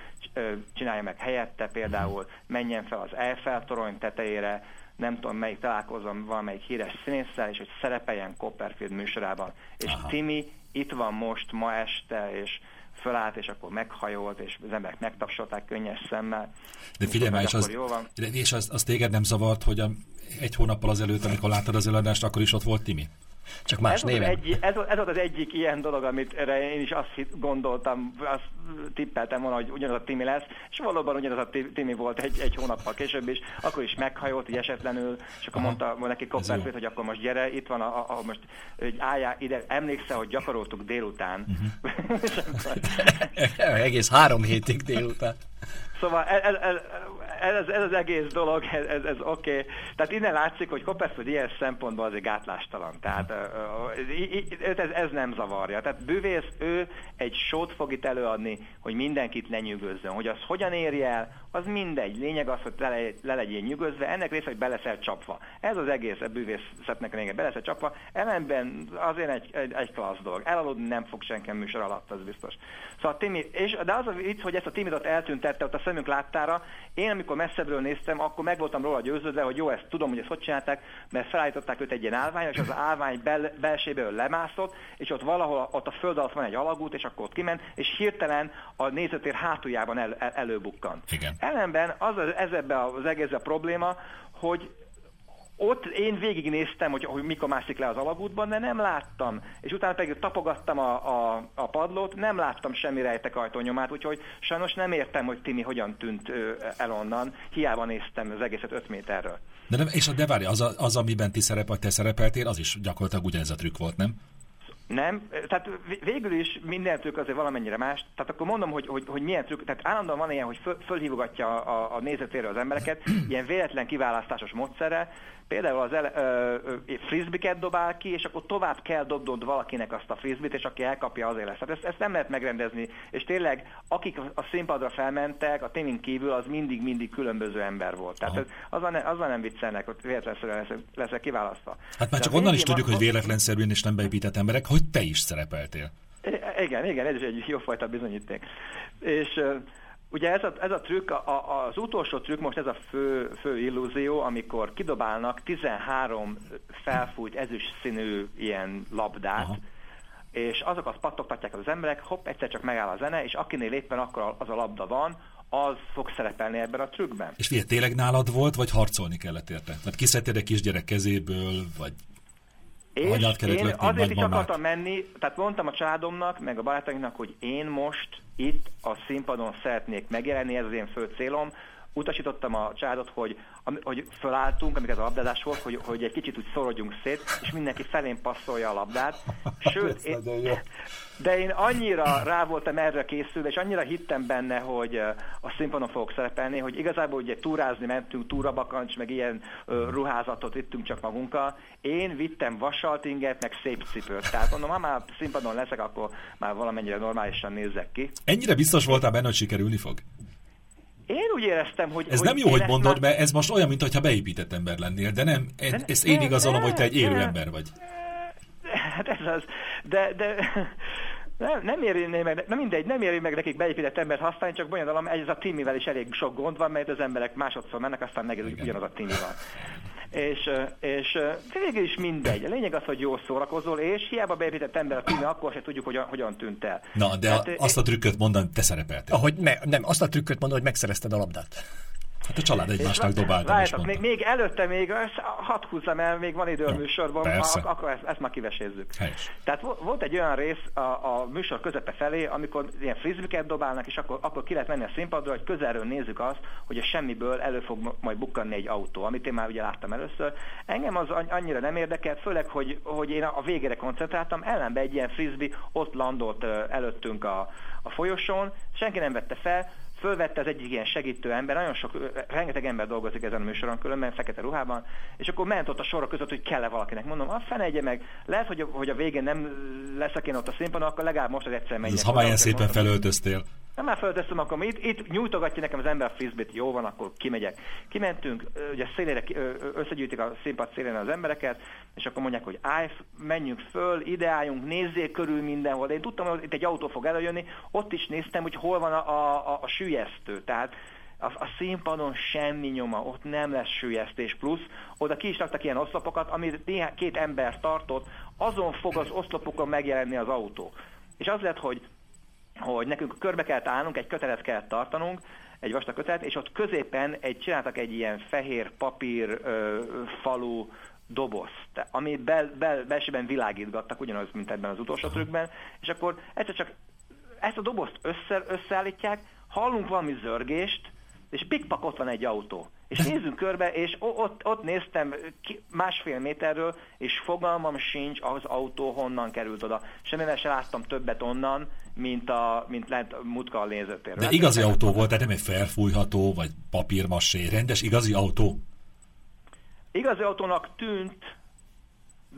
csinálja meg helyette, például menjen fel az Eiffel torony tetejére, nem tudom melyik találkozom valamelyik híres színésszel, és hogy szerepeljen Copperfield műsorában. És aha. Timi itt van most ma este, és fölállt, és akkor meghajolt, és az emberek megtapsolták könnyes szemmel. De figyelj már, és, az, és az, az téged nem zavart, hogy a, egy hónappal azelőtt, amikor láttad az előadást, akkor is ott volt Timi? Csak más néven. Egy, ez, ez volt az egyik ilyen dolog, amit én is azt gondoltam, azt tippeltem volna, hogy ugyanaz a Timi lesz, és valóban ugyanaz a Timi volt egy, egy hónappal később is, akkor is meghajolt, így esetlenül, és akkor aha, mondta neki Copperfield, hogy akkor most gyere, itt van, a, a, a most hogy álljál ide, emlékszel, hogy gyakoroltuk délután. Uh-huh. Egész három hétig délután. Szóval ez, ez, ez, ez az egész dolog, ez, ez, ez oké. Okay. Tehát innen látszik, hogy Copperfield ilyen szempontból azért gátlástalan. Tehát ez, ez, ez nem zavarja. Tehát bűvész, ő egy sót fog itt előadni, hogy mindenkit lenyűgözzön. Hogy az hogyan érje el, az mindegy. Lényeg az, hogy le, le legyél nyűgözve, ennek része, hogy beleszel csapva. Ez az egész a bűvészetnek lényeg, beleszel csapva. Ellenben azért egy, egy, egy klassz dolog. Elaludni nem fog senki műsor alatt, az biztos. Szóval Timi, és, de az a vicc, hogy ezt a Timidot eltüntette ott a szemünk láttára. Én, amikor messzebbről néztem, akkor meg voltam róla győződve, hogy jó, ezt tudom, hogy ezt hogy csinálták, mert felállították őt egy ilyen állványra, és az állvány bel- belséből lemászott, és ott valahol ott a föld alatt van egy alagút, és akkor ott kiment, és hirtelen a nézőtér hátuljában el- el- előbukkant. Igen. Ellenben az, az, ez ebben az egész a probléma, hogy ott én végignéztem, hogy, hogy mikor mászik le az alagútban, de nem láttam. És utána pedig tapogattam a, a, a padlót, nem láttam semmi rejtek ajtónyomát, úgyhogy sajnos nem értem, hogy Timi hogyan tűnt el onnan, hiába néztem az egészet öt méterről. De nem, és de várj, az, a, az amiben ti szerep, te szerepeltél, az is gyakorlatilag ugyanez a trükk volt, nem? Nem, tehát végül is minden trükk azért valamennyire más. Tehát akkor mondom, hogy, hogy, hogy milyen trükk, tehát állandóan van ilyen, hogy föl, fölhívogatja a, a nézőtérre az embereket, ilyen véletlen kiválasztásos módszerrel. Például az ele, ö, ö, frisbiket dobál ki, és akkor tovább kell dobnod valakinek azt a frisbit, és aki elkapja, azért lesz. Hát ezt, ezt nem lehet megrendezni. És tényleg, akik a színpadra felmentek, a Timin kívül, az mindig-mindig különböző ember volt. Tehát ez, azzal, ne, azzal nem viccelnek, hogy véletlenszerűen leszek, leszek kiválasztva. Hát már csak onnan is tudjuk, hogy véletlenszerűen és nem beépített emberek, hogy te is szerepeltél. Igen, igen, ez is egy jófajta bizonyíték. És... Ugye ez a, ez a trükk, a, a, az utolsó trükk, most ez a fő, fő illúzió, amikor kidobálnak tizenhárom felfújt ezüst színű ilyen labdát, aha, és azok azt pattogtatják az emberek, hopp, egyszer csak megáll a zene, és akinél éppen akkor az a labda van, az fog szerepelni ebben a trükkben. És figyelj, tényleg nálad volt, vagy harcolni kellett érte? Tehát kiszedted a kisgyerek kezéből, vagy... És én azért is akartam menni, tehát mondtam a családomnak, meg a barátainknak, hogy én most itt a színpadon szeretnék megjelenni, ez az én fő célom. Utasítottam a családot, hogy, hogy fölálltunk, amikor ez a labdázás volt, hogy, hogy egy kicsit úgy szorodjunk szét, és mindenki felén passzolja a labdát. Sőt, én, de én annyira rá voltam erre készülve, és annyira hittem benne, hogy a színpadon fogok szerepelni, hogy igazából ugye túrázni mentünk, túrabakancs, meg ilyen ruházatot ittünk csak magunkkal. Én vittem vasaltinget, meg szép cipőt. Tehát mondom, ha már színpadon leszek, akkor már valamennyire normálisan nézzek ki. Ennyire biztos voltál benne, hogy sikerülni fog? Én úgy éreztem, hogy... Ez hogy nem jó, hogy mondod, már... mert ez most olyan, mintha beépített ember lennél, de nem, e- ezt én igazolom, hogy te egy élő ember vagy. Hát ez az, de... de... Nem, nem éri meg, na mindegy, nem éri meg nekik beépített embert használni, csak bonyodalom, ez a Timivel is elég sok gond van, mert az emberek másodszor mennek, aztán megint ugyanaz a Timi van. És, és végül is mindegy. A lényeg az, hogy jól szórakozol, és hiába beépített ember a Timi, akkor se tudjuk, hogyan, hogyan tűnt el. Na, de hát, azt a trükköt mondani, te szerepeltél. Ahogy ne, nem, azt a trükköt mondani, hogy megszerezted a labdát. Hát a család egymásnak dobáltam, várjátok, még, még előtte, még hadd húzzam el, még van idő a műsorban, ak- akkor ezt, ezt már kivesézzük. Helyes. Tehát volt egy olyan rész a, a műsor közepe felé, amikor ilyen frisbiket dobálnak, és akkor, akkor ki lehet menni a színpadra, hogy közelről nézzük azt, hogy a semmiből elő fog majd bukkanni egy autó, amit én már ugye láttam először. Engem az annyira nem érdekelt, főleg, hogy, hogy én a végére koncentráltam, ellenben egy ilyen frisbi ott landolt előttünk a, a folyosón, senki nem vette fel, fölvette az egyik ilyen segítő ember, nagyon sok, rengeteg ember dolgozik ezen a műsoron különben, fekete ruhában, és akkor ment ott a sorok között, hogy kell-e valakinek. Mondom, a fene egye meg, lehet, hogy a, hogy a végén nem leszek én ott a színpadon, akkor legalább most az egyszer menjek. Ez ha már ilyen szépen felöltöztél. Nem már felöltöztem, akkor itt, itt nyújtogatja nekem az ember a frisbit, jó van, akkor kimegyek. Kimentünk, ugye szélére, összegyűjtik a színpad szélén az embereket, és akkor mondják, hogy állj, menjünk föl, ide álljunk, nézzél körül mindenhol. De én tudtam, hogy itt egy autó fog előjönni, ott is néztem, hogy hol van a, a, a süllyesztő. Tehát a, a színpadon semmi nyoma, ott nem lesz süllyesztés, plusz oda ki is raktak ilyen oszlopokat, amit néhány, két ember tartott, azon fog az oszlopokon megjelenni az autó. És az lett, hogy, hogy nekünk körbe kellett állnunk, egy kötelet kellett tartanunk, egy vastag kötelet, és ott középen egy, csináltak egy ilyen fehér papír ö, falu, dobozt, amit bel, bel, belsőben világítgattak, ugyanaz, mint ebben az utolsó trükkben, és akkor egyszer csak ezt a dobozt össze, összeállítják, hallunk valami zörgést, és pikpak ott van egy autó. És nézzünk körbe, és ott, ott néztem másfél méterről, és fogalmam sincs, az autó honnan került oda. Semmivel sem láttam többet onnan, mint a mint lent mutka a nézőtérről. De igazi hát, autó volt, tehát nem egy felfújható, vagy papírmassé, rendes igazi autó? Igazi autónak tűnt,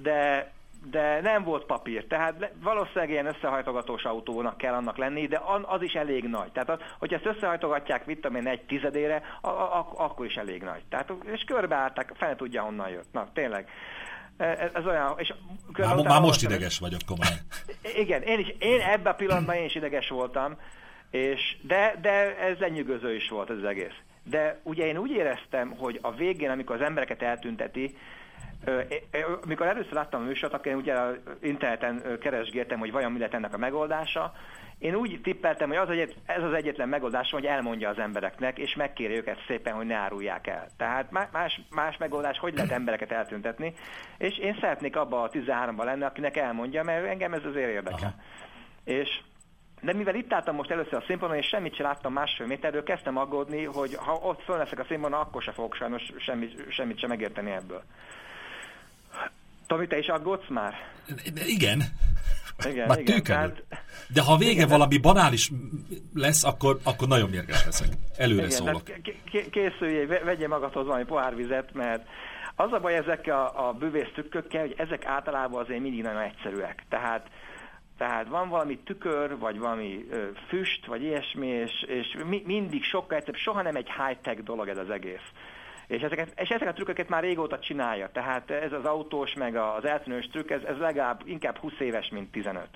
de, de nem volt papír. Tehát valószínűleg ilyen összehajtogatós autónak kell annak lenni, de az is elég nagy. Tehát az, hogyha ezt összehajtogatják, vittem én egy tizedére, a, a, a, akkor is elég nagy. Tehát, és körbeállták, fel tudja, honnan jött. Na, tényleg. Ez olyan, és már, után, már most ideges is vagyok, komolyan. Igen, én, is, én ebben a pillanatban én is ideges voltam, és, de, de ez lenyűgöző is volt ez az egész. De ugye én úgy éreztem, hogy a végén, amikor az embereket eltünteti, amikor először láttam a műsort, akkor én ugye az interneten keresgéltem, hogy vajon mi lett ennek a megoldása. Én úgy tippeltem, hogy az egyet, ez az egyetlen megoldás, hogy elmondja az embereknek, és megkéri őket szépen, hogy ne árulják el. Tehát más, más megoldás, hogy lehet embereket eltüntetni. És én szeretnék abba a tizenháromban lenni, akinek elmondja, mert engem ez azért érdekel. És... de mivel itt álltam most először a színpadon, és semmit sem láttam másfél méterről, kezdtem aggódni, hogy ha ott föl leszek a színpadon, akkor se fogok sajnos semmit, semmit sem megérteni ebből. Tomi, te is aggódsz már? De igen. Igen, már igen. Tehát... de ha vége igen, valami banális lesz, akkor, akkor nagyon mérges leszek. Előre igen, szólok. K- készüljél, vegyél magadhoz valami pohárvizet, mert az a baj ezek a, a bűvész trükkökkel, hogy ezek általában azért mindig nagyon egyszerűek. Tehát Tehát van valami tükör, vagy valami ö, füst, vagy ilyesmi, és, és mi, mindig sokkal egyszerűbb, soha nem egy high-tech dolog ez az egész. És ezeket, és ezeket a trükköket már régóta csinálja, tehát ez az autós, meg az eltűnős trükk, ez, ez legalább inkább húsz éves, mint tizenöt.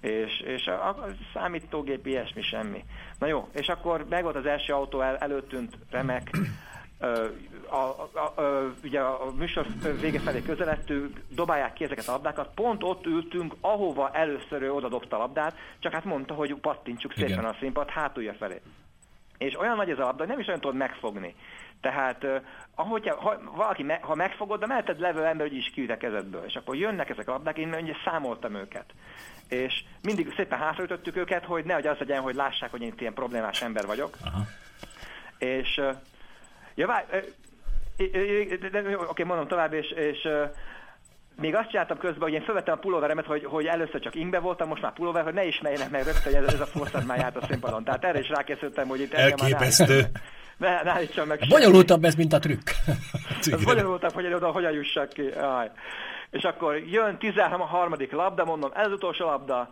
És, és a, a számítógép ilyesmi semmi. Na jó, és akkor meg volt az első autó, el, előttűnt, remek. Ö, a, a, a, ugye a műsor vége felé közeledtünk, dobálják ki ezeket a labdákat, pont ott ültünk, ahova először ő oda dobta a labdát, csak hát mondta, hogy pattintsuk szépen igen. A színpad hátulja felé. És olyan nagy ez a labda, hogy nem is olyan tudod megfogni. Tehát, ahogy, ha, valaki me, ha megfogod, de melletted levő ember úgyis kiüt a kezedből, és akkor jönnek ezek a labdák, én ugye számoltam őket. És mindig szépen hátraütöttük őket, hogy nehogy az legyen, hogy lássák, hogy én ilyen problémás ember vagyok. Aha. És... ja, várj, oké, mondom tovább, és, és még azt csináltam közben, hogy én felvettem a pulóveremet, hogy, hogy először csak ingbe voltam, most már pulóver, hogy ne ismerjenek meg rögtön, hogy ez, ez a forszad már járt a színpadon. Tehát erre is rákészültem, hogy itt engem már elképesztő. Ne, ne állítsam meg. Bonyolultabb ez, mint a trükk. Bonyolultabb, hogy oda hogyan jussak ki. Aj. És akkor jön tizenhárom a harmadik labda, mondom, ez az utolsó labda.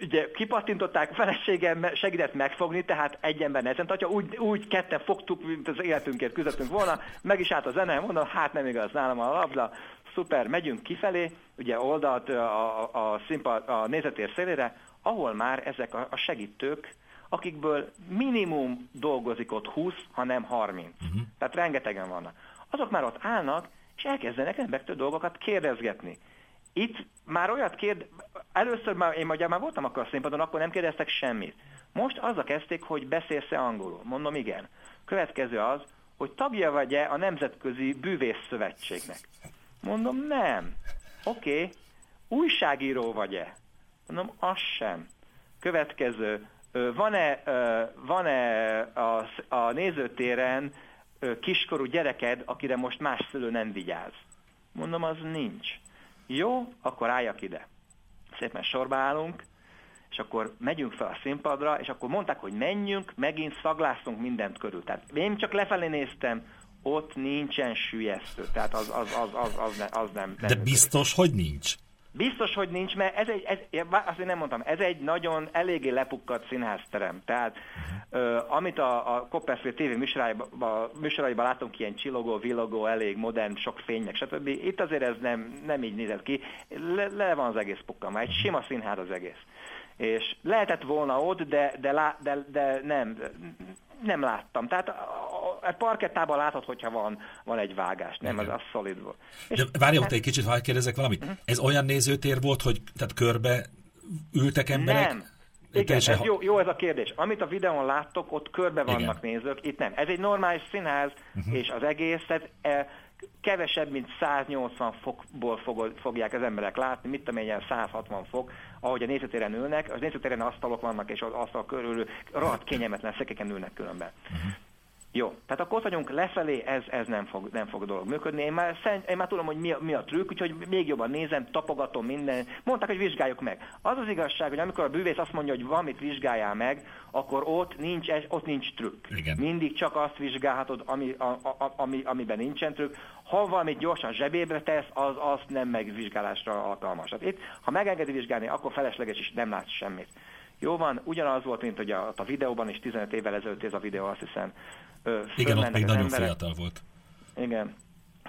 Ugye kipattintották, feleségem segített megfogni, tehát egy ember nehezen tartja, úgy, úgy ketten fogtuk, mint az életünkért küzdöttünk volna, meg is állt a zene, mondom, hát nem igaz, nálam a labda, szuper, megyünk kifelé, ugye oldalt a, a, a, színpad, a nézetér szélére, ahol már ezek a, a segítők, akikből minimum dolgozik ott húsz, hanem harminc. Uh-huh. Tehát rengetegen vannak. Azok már ott állnak, és elkezdenek embertől dolgokat kérdezgetni. Itt már olyat kérd... először már, én magyar már voltam akkor a színpadon, akkor nem kérdeztek semmit. Most azzal kezdték, hogy beszélsz-e angolul. Mondom, igen. Következő az, hogy tagja vagy-e a Nemzetközi Bűvész Szövetségnek. Mondom, nem. Oké. Okay. Újságíró vagy-e? Mondom, az sem. Következő. Van-e, van-e a, a nézőtéren kiskorú gyereked, akire most más szülő nem vigyáz? Mondom, az nincs. Jó, akkor álljak ide. Szépen sorba állunk, és akkor megyünk fel a színpadra, és akkor mondták, hogy menjünk, megint szaglásztunk mindent körül. Tehát én csak lefelé néztem, ott nincsen süllyesztő. Tehát az, az, az, az, az, ne, az nem... nem de biztos, működik. Hogy nincs? Biztos, hogy nincs, mert ez egy, ez, azt én nem mondtam, ez egy nagyon eléggé lepukkadt színházterem. Tehát ö, amit a, a Copperfield té vé műsoraiba, műsoraiban látom, ilyen csillogó, villogó, elég modern, sok fény, meg stb. Itt azért ez nem, nem így nézett ki. Le, le van az egész pukkanva, egy sima színház az egész. És lehetett volna ott, de, de, lá, de, de nem... nem láttam. Tehát a parkettában látod, hogyha van, van egy vágás. Nem, az, az szolid volt. Várj, ott egy kicsit, ha kérdezek valamit. Uh-huh. Ez olyan nézőtér volt, hogy tehát körbe ültek emberek? Nem. Igen, ez ha... jó, jó ez a kérdés. Amit a videón láttok, ott körbe vannak igen. Nézők, itt nem. Ez egy normális színház, uh-huh. És az egészet kevesebb, mint száznyolcvan fokból fogol, fogják az emberek látni, mit tudom én, ilyen száz hatvan fok, ahogy a nézőtéren ülnek, az nézőtéren asztalok vannak, és az asztal körül rohadt kényelmetlen székeken ülnek különben. Uh-huh. Jó, tehát akkor ott vagyunk lefelé, ez, ez nem, fog, nem fog a dolog működni. Én már, szent, én már tudom, hogy mi a, mi a trükk, úgyhogy még jobban nézem, tapogatom minden. Mondták, hogy vizsgáljuk meg. Az az igazság, hogy amikor a bűvész azt mondja, hogy valamit vizsgáljál meg, akkor ott nincs, ott nincs trükk. Igen. Mindig csak azt vizsgálhatod, ami, a, a, ami, amiben nincsen trükk. Ha valamit gyorsan zsebébre tesz, az azt nem megvizsgálásra alkalmas. Hát itt, ha megengedi vizsgálni, akkor felesleges is, nem látsz semmit. Jó van, ugyanaz volt, mint ugye a, a videóban is, tizenöt évvel ezelőtt ez a videó, azt hiszem. Ö, Igen, ott még nagyon emberek. Fiatal volt. Igen.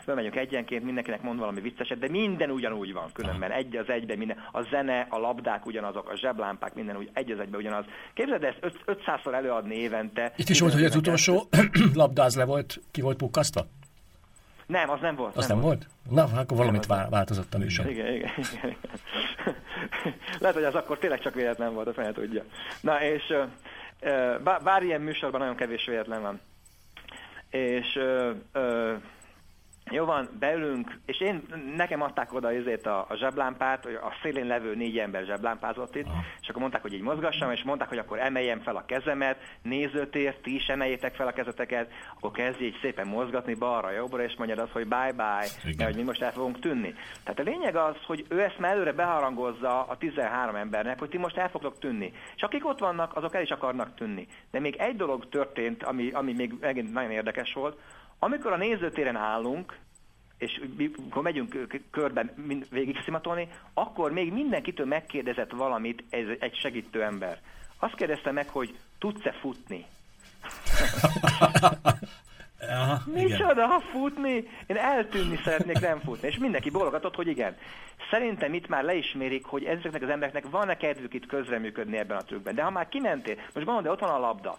Fölmegyünk egyenként, mindenkinek mond valami vicceset, de minden ugyanúgy van különben. Aha. Egy az egyben minden. A zene, a labdák ugyanazok, a zseblámpák, minden úgy, egy az egyben ugyanaz. Képzeld ezt ötszázszor előadni évente. Itt is volt, hogy az utolsó labdáz le volt, ki volt pukkasztva? Nem, az nem volt. Az nem, nem volt? volt? Na, akkor valamit vál, változott a műsor. Igen, igen, igen, igen. Lehet, hogy az akkor tényleg csak véletlen volt, a feje tudja. Na és bár, bár ilyen műsorban nagyon kevés véletlen van. És ö, ö, jó van, beülünk, és én, nekem adták oda ezért a, a zseblámpát, a szélén levő négy ember zseblámpázott itt, ah. és akkor mondták, hogy így mozgassam, és mondták, hogy akkor emeljem fel a kezemet, nézőtér, ti is emeljétek fel a kezeteket, akkor kezdj így szépen mozgatni balra-jobbra, és mondjad azt, hogy bye-bye, mert hogy mi most el fogunk tűnni. Tehát a lényeg az, hogy ő ezt már előre beharangozza a tizenhárom embernek, hogy ti most el fogtok tűnni. És akik ott vannak, azok el is akarnak tűnni. De még egy dolog történt, ami, ami még megint nagyon érdekes volt. Amikor a nézőtéren állunk, és akkor megyünk körben végig szimatolni, akkor még mindenkitől megkérdezett valamit egy segítő ember. Azt kérdezte meg, hogy tudsz-e futni? Aha, micsoda, ha futni? Én eltűnni szeretnék, nem futni. És mindenki bólogatott, hogy igen. Szerintem itt már leismerik, hogy ezeknek az embereknek van-e kedvük itt közreműködni ebben a trükkben. De ha már kimentél, most gondolod, de ott van a labda.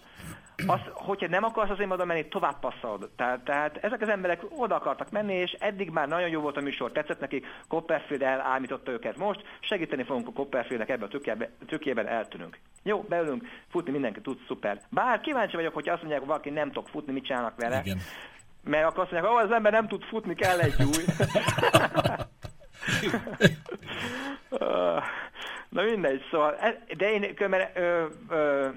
Azt, hogyha nem akarsz az én oda menni, tovább passzolod. Tehát, tehát ezek az emberek oda akartak menni, és eddig már nagyon jó volt a műsor, tetszett nekik, Copperfield elámította őket. Most segíteni fogunk a Copperfieldnek ebben a trükkében, eltűnünk. Jó, beülünk, futni mindenki tud, szuper. Bár kíváncsi vagyok, hogy azt mondják, hogy valaki nem tud futni, mit csinálnak vele. Igen. Mert akkor azt mondják, hogy az ember nem tud futni, kell egy új. Na mindegy, szóval, de én mert, ö, ö,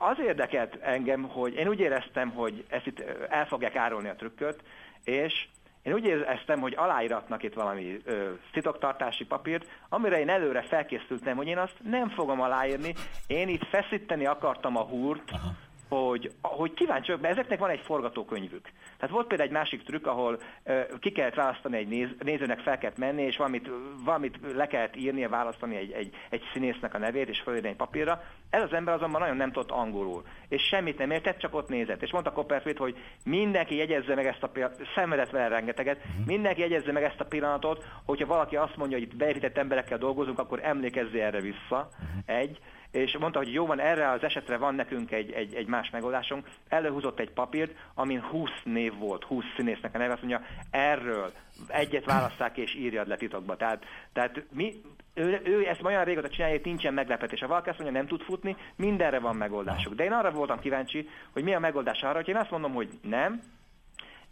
az érdekelt engem, hogy én úgy éreztem, hogy ezt itt el fogják árulni a trükköt, és én úgy éreztem, hogy aláíratnak itt valami ö, titoktartási papírt, amire én előre felkészültem, hogy én azt nem fogom aláírni, én itt feszíteni akartam a húrt, aha. Hogy, hogy kíváncsi vagyok, mert ezeknek van egy forgatókönyvük. Tehát volt például egy másik trükk, ahol ö, ki kellett választani egy néz, nézőnek, fel kellett menni, és valamit, valamit le kellett írnia, választani egy, egy, egy színésznek a nevét, és fölírni egy papírra. Ez az ember azonban nagyon nem tudott angolul, és semmit nem értett, csak ott nézett. És mondta Copperfield, hogy mindenki jegyezze meg ezt a pillanatot, szenvedett vele rengeteget, mindenki jegyezze meg ezt a pillanatot, hogyha valaki azt mondja, hogy itt beépített emberekkel dolgozunk, akkor emlékezzél erre vissza. Egy. És mondta, hogy jó van, erre az esetre van nekünk egy, egy, egy más megoldásunk. Előhúzott egy papírt, amin húsz név volt, húsz színésznek a neve, azt mondja, erről egyet válasszák és írjad le titokba. Tehát, tehát mi, ő, ő ezt olyan régóta csinálja, hogy nincsen meglepetés. Ha valaki azt mondja, nem tud futni, mindenre van megoldásuk. De én arra voltam kíváncsi, hogy mi a megoldás arra, hogy én azt mondom, hogy nem,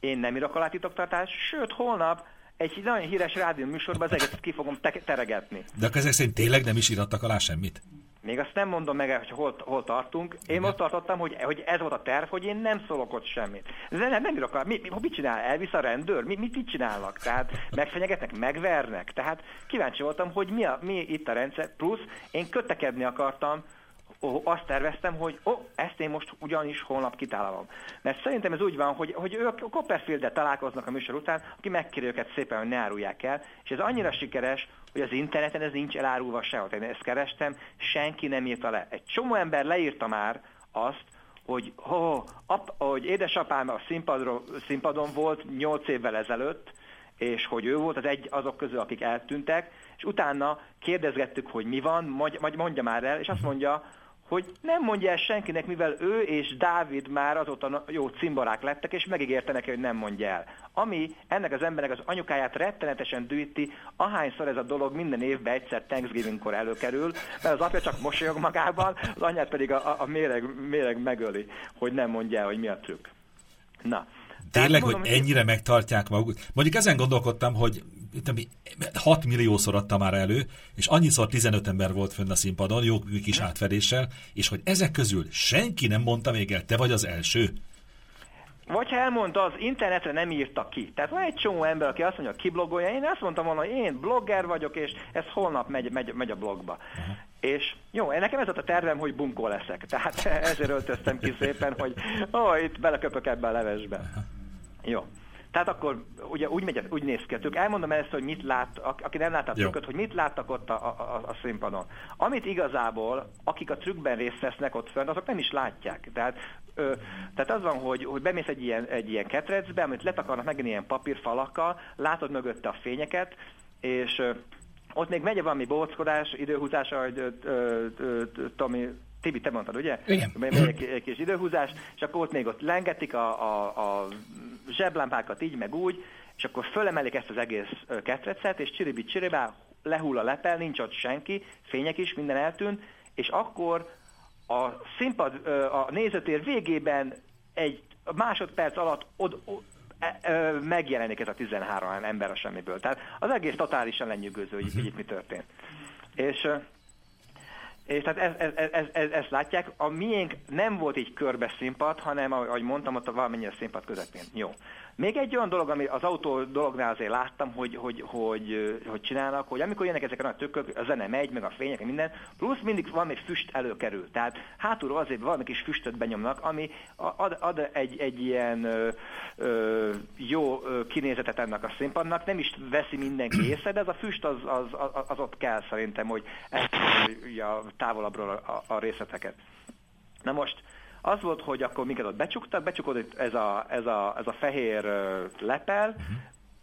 én nem írok alá titoktartást, sőt, holnap egy nagyon híres rádió műsorban az egészet ki fogom te- teregetni. De akkor ezek szerint tényleg nem is írattak alá semmit? Még azt nem mondom meg, hogy hol, hol tartunk. Én ott tartottam, hogy, hogy ez volt a terv, hogy én nem szólok ott semmit. Ez nem, nem írok, mi, mi, mit csinál? Elvisz a rendőr? Mi, mit így csinálnak? Tehát megfenyegetnek, megvernek. Tehát kíváncsi voltam, hogy mi, a, mi itt a rendszer. Plusz én kötekedni akartam, ó, azt terveztem, hogy ó, ezt én most ugyanis holnap kitállalom. Mert szerintem ez úgy van, hogy, hogy ők a Copperfielddel találkoznak a műsor után, aki megkéri őket szépen, hogy ne árulják el, és ez annyira sikeres, hogy az interneten ez nincs elárulva sehol. Én ezt kerestem, senki nem írta le. Egy csomó ember leírta már azt, hogy, oh, ap, hogy édesapám a színpadról, színpadon volt nyolc évvel ezelőtt, és hogy ő volt az egy azok közül, akik eltűntek, és utána kérdezgettük, hogy mi van, majd mondja már el, és azt mondja, hogy nem mondja el senkinek, mivel ő és Dávid már azóta jó cimborák lettek, és megígérte neki, hogy nem mondja el. Ami ennek az embernek az anyukáját rettenetesen dühíti, ahányszor ez a dolog minden évben egyszer Thanksgiving-kor előkerül, mert az apja csak mosolyog magában, az anyját pedig a, a méreg, méreg megöli, hogy nem mondja el, hogy mi a trükk. Na, Tényleg, hogy ennyire megtartják magukat. Mondjuk ezen gondolkodtam, hogy hat milliószor adta már elő, és annyiszor tizenöt ember volt fönn a színpadon, jó kis átfedéssel, és hogy ezek közül senki nem mondta még el, te vagy az első. Vagy ha elmondta, az internetre nem írta ki. Tehát van egy csomó ember, aki azt mondja, ki blogolja. Én azt mondtam volna, hogy én blogger vagyok, és ez holnap megy, megy, megy a blogba. Uh-huh. És jó, nekem ez volt a tervem, hogy bunkó leszek. Tehát ezért öltöztem ki szépen, hogy ó, itt beleköpök ebbe a levesbe. Uh-huh. Jó. Tehát akkor ugye úgy, megy, úgy néz ki. Elmondom először, hogy mit lát, aki nem látta a trükköt, hogy mit láttak ott a, a, a színpadon. Amit igazából, akik a trükkben részt vesznek ott fönn, azok nem is látják. Tehát, ö, tehát az van, hogy, hogy bemész egy ilyen, egy ilyen ketrecbe, amit letakarnak megint ilyen papírfalakkal, látod mögötte a fényeket, és ö, ott még megy valami bóckodás, időhúzása, hogy Tomi... Tibi, te mondtad, ugye? Igen. Egy kis időhúzás, és akkor ott még ott lengetik a, a, a zseblámpákat így, meg úgy, és akkor fölemelik ezt az egész ketrecet, és csiribi-csiribá lehull a lepel, nincs ott senki, fények is, minden eltűnt, és akkor a színpad, a nézőtér végében egy másodperc alatt od, od, ö, megjelenik ez a tizenhárom ember a semmiből. Tehát az egész totálisan lenyűgöző, hogy itt mi történt. És... És tehát ezt ez, ez, ez, ez látják, a miénk nem volt így körbe színpad, hanem ahogy mondtam, ott valamennyire színpad közepén. Jó. Még egy olyan dolog, ami az autó dolognál azért láttam, hogy, hogy, hogy, hogy csinálnak, hogy amikor jönnek ezek a nagy tökök, a zene megy, meg a fények, minden, plusz mindig valami füst előkerül. Tehát hátulról azért valami kis füstöt benyomnak, ami ad, ad egy, egy ilyen ö, ö, jó kinézetet ennek a színpadnak, nem is veszi mindenki észre, de ez a füst az, az, az, az ott kell szerintem, hogy eltolja távolabbról a, a részleteket. Na most... Az volt, hogy akkor minket ott becsuktak, becsukódott ez a, ez a, ez a fehér lepel,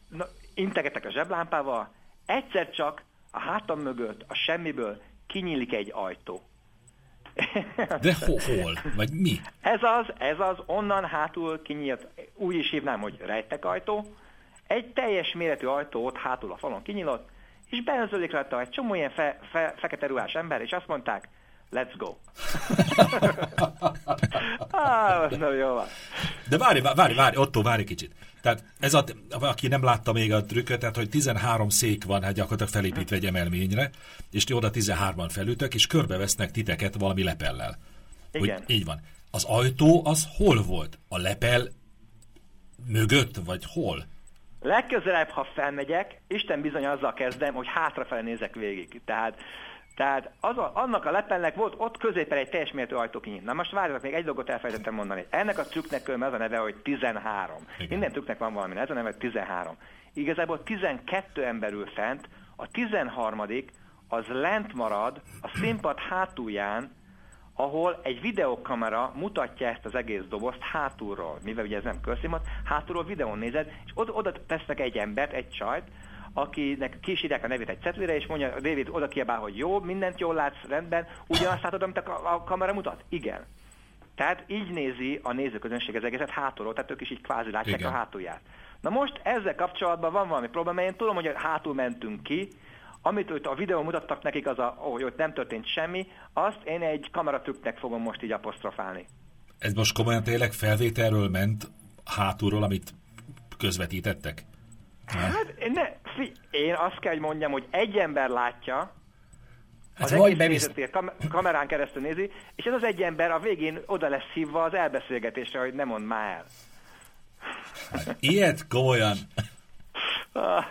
na, integettek a zseblámpával, egyszer csak a hátam mögött, a semmiből kinyílik egy ajtó. De hol? Vagy mi? Ez az, ez az onnan hátul kinyílt, úgy is hívnám, hogy rejtek ajtó. Egy teljes méretű ajtó ott hátul a falon kinyílott, és benződik rajta egy csomó ilyen fe, fe, fekete ruhás ember, és azt mondták, let's go. ah, most nem jó van. De várj, várj, várj, Otto, várj kicsit. Tehát ez a, aki nem látta még a trükköt, tehát hogy tizenhárom szék van, hát gyakorlatilag felépítve egy emelményre, és ti oda tizenhárman felültök, és körbevesznek titeket valami lepellel. Igen. Hogy így van. Az ajtó az hol volt? A lepel mögött, vagy hol? Legközelebb, ha felmegyek, Isten bizony azzal kezdem, hogy hátrafele nézek végig. Tehát Tehát az a, annak a lepelnek volt ott középen egy teljes méretű ajtó kinyit. Na most várjatok, még egy dolgot elfelejtettem mondani. Ennek a trükknek különben az a neve, hogy tizenhárom. Igen. Minden trükknek van valami, ez a neve tizenhárom. Igazából tizenkét ember ül fent, a tizenharmadik az lent marad a színpad hátulján, ahol egy videokamera mutatja ezt az egész dobozt hátulról, mivel ugye ez nem közszínpad, hátulról videón nézed, és oda, oda tesznek egy embert, egy csajt, akinek kisírják a nevét egy cetlire, és mondja, David oda kiabál, hogy jó, mindent jól látsz, rendben, ugyanazt látod, amit a, a kamera mutat? Igen. Tehát így nézi a nézőközönség az egészet hátulról, tehát ők is így kvázi látják igen. a hátulját. Na most ezzel kapcsolatban van valami probléma, én tudom, hogy hátul mentünk ki, amit a videón mutattak nekik, az a, hogy ott nem történt semmi, azt én egy kameratrükknek fogom most így apostrofálni. Ez most komolyan tényleg felvételről ment hátulról, amit közvetítettek? Hát, ne, fi, én azt kell, hogy mondjam, hogy egy ember látja, az hát egész nézetért kam- kamerán keresztül nézi, és ez az egy ember a végén oda lesz hívva az elbeszélgetésre, hogy ne mondd már el. Hát, ilyet komolyan. Ah,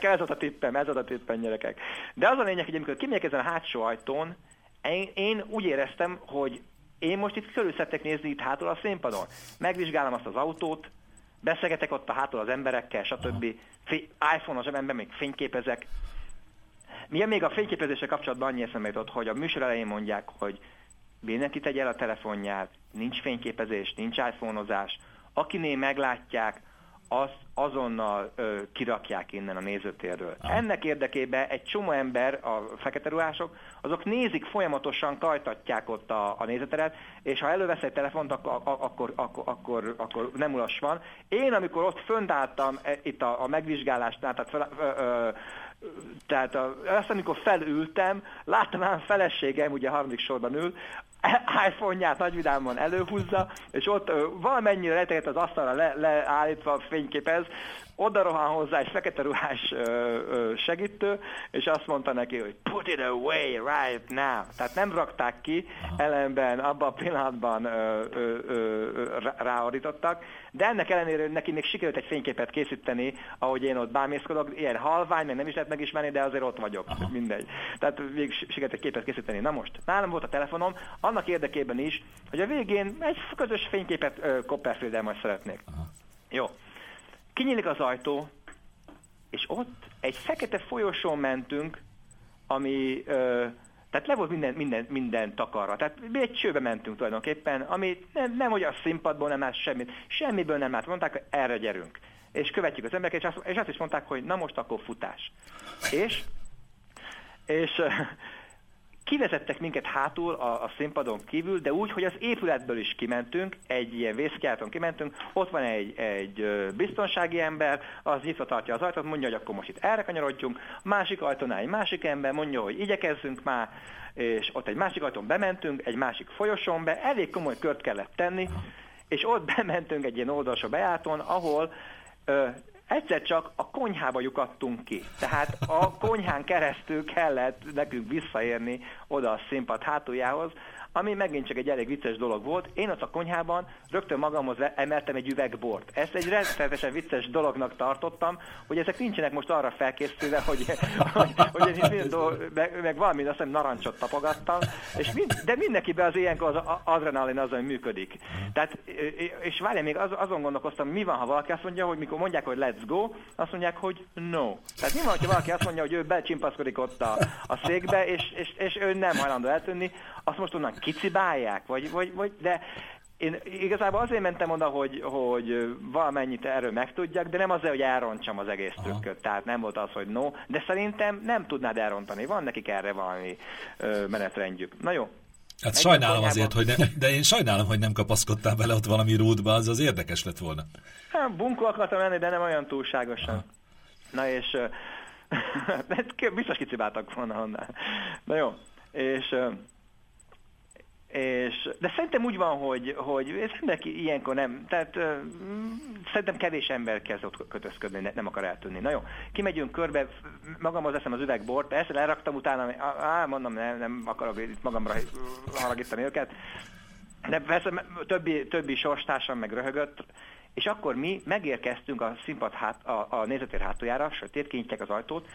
ez az a tippem, ez az a tippem, gyerekek. De az a lényeg, hogy amikor kimegyek ezen a hátsó ajtón, én, én úgy éreztem, hogy én most itt körül szeretnék nézni itt hátul a színpadon. Megvizsgálom azt az autót, beszélgetek ott a hátul az emberekkel, stb. iPhone-os ember még fényképezek. Milyen még a fényképezéssel kapcsolatban annyi eszembe jutott, hogy a műsor elején mondják, hogy mindenki tegye el a telefonját, nincs fényképezés, nincs iPhone-ozás. Akinél meglátják, azt azonnal ö, kirakják innen a nézőtérről. Ah. Ennek érdekében egy csomó ember, a fekete ruhások, azok nézik folyamatosan, kajtatják ott a, a nézőteret, és ha elővesz egy telefont, akkor, akkor, akkor, akkor, akkor nem ulas van. Én, amikor ott föntálltam e, itt a, a megvizsgálásnál, tehát, fel, ö, ö, tehát a, azt, amikor felültem, láttam ám feleségem, ugye a harmadik sorban ül, iPhone-ját nagyvidámon előhúzza, és ott ö, valamennyire leteget az asztalra le, leállítva fényképez, oda rohan hozzá egy fekete ruhás ö, ö, segítő, és azt mondta neki, hogy put it away right now. Tehát nem rakták ki, ellenben abban a pillanatban ö, ö, ö, ráorítottak, de ennek ellenére neki még sikerült egy fényképet készíteni, ahogy én ott bámészkodok, ilyen halvány, még nem is lehet megismerni, de azért ott vagyok, aha, mindegy. Tehát végig sikerült egy képet készíteni. Na most, nálam volt a telefonom, annak érdekében is, hogy a végén egy közös fényképet Copperfielddel majd szeretnék. Aha. Jó. Kinyílik az ajtó, és ott egy fekete folyosón mentünk, ami, ö, tehát le volt minden, minden, minden takarra. Tehát mi egy csőbe mentünk tulajdonképpen, ami nem, nem hogy a színpadból nem állt semmit, semmiből nem állt. Mondták, hogy erre gyerünk. És követjük az embereket, és azt, és azt is mondták, hogy na most akkor futás. És, és ö, kivezettek minket hátul a, a színpadon kívül, de úgy, hogy az épületből is kimentünk, egy ilyen vészkiáton kimentünk, ott van egy, egy biztonsági ember, az nyitva tartja az ajtót, mondja, hogy akkor most itt erre kanyarodjunk, másik ajtónál egy másik ember, mondja, hogy igyekezzünk már, és ott egy másik ajtón bementünk, egy másik folyosón be, elég komoly kört kellett tenni, és ott bementünk egy ilyen oldalsó bejárón, ahol... Ö, egyszer csak a konyhába lyukadtunk ki. Tehát a konyhán keresztül kellett nekünk visszaérni oda a színpad hátuljához, ami megint csak egy elég vicces dolog volt. Én ott a konyhában rögtön magamhoz emeltem egy üvegbort. Ezt egy rendszeresen vicces dolognak tartottam, hogy ezek nincsenek most arra felkészülve, hogy, hogy, hogy minden dolog, meg, meg valamint azt hiszem narancsot tapogattam, és mind, de mindenkiben az ilyenkor az adrenalin az, ami működik. Tehát, és várjál, még az, azon gondolkoztam, mi van, ha valaki azt mondja, hogy mikor mondják, hogy let's go, azt mondják, hogy no. Tehát mi van, ha valaki azt mondja, hogy ő becsimpaszkodik ott a, a székbe, és, és, és ő nem hajlandó eltűnni, azt most onnan kicibálják, vagy, vagy, vagy, de én igazából azért mentem oda, hogy, hogy valamennyit erről megtudjak, de nem azért, hogy elrontsam az egész trükköt, tehát nem volt az, hogy no, de szerintem nem tudnád elrontani, van nekik erre valami ö, menetrendjük. Na jó. Hát egy sajnálom azért, hogy ne, de én sajnálom, hogy nem kapaszkodtál bele ott valami rútba, az az érdekes lett volna. Hát bunkó akartam lenni, de nem olyan túlságosan. Aha. Na és biztos kicibáltak volna honnan. Na jó, és... És, de szerintem úgy van, hogy, hogy mindenki ilyenkor nem, tehát uh, szerintem kevés ember kezd ott kötözködni, ne, nem akar eltűnni. Na jó, kimegyünk körbe, magamhoz eszem az üvegbort, ezt elraktam utána, á, mondom, nem, nem akarok itt magamra haragítani őket, de persze többi, többi sorstársam meg röhögött, és akkor mi megérkeztünk a színpad hát, a, a nézőtér hátuljára, sötét, kinyitják az ajtót,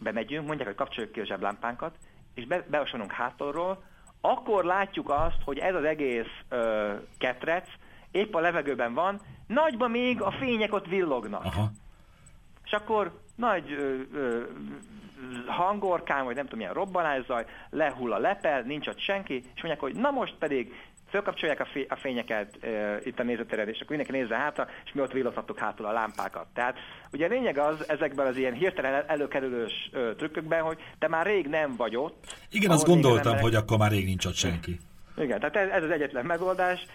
bemegyünk, mondják, hogy kapcsoljuk ki a zseblámpánkat, és be, beosonunk hátulról, akkor látjuk azt, hogy ez az egész ö, ketrec épp a levegőben van, nagyban még a fények ott villognak. Aha. És akkor nagy ö, ö, hangorkán, vagy nem tudom milyen robbanászaj, lehull a lepel, nincs ott senki, és mondják, hogy na most pedig fölkapcsolják a, fé- a fényeket ö, itt a nézőtérre, és akkor mindenki nézze hátra, és mi ott villogtattuk hátul a lámpákat. Tehát ugye a lényeg az ezekben az ilyen hirtelen előkerülős ö, trükkökben, hogy te már rég nem vagy ott. Igen, azt gondoltam, emberek... hogy akkor már rég nincs ott senki. Igen, tehát ez, ez az egyetlen megoldás.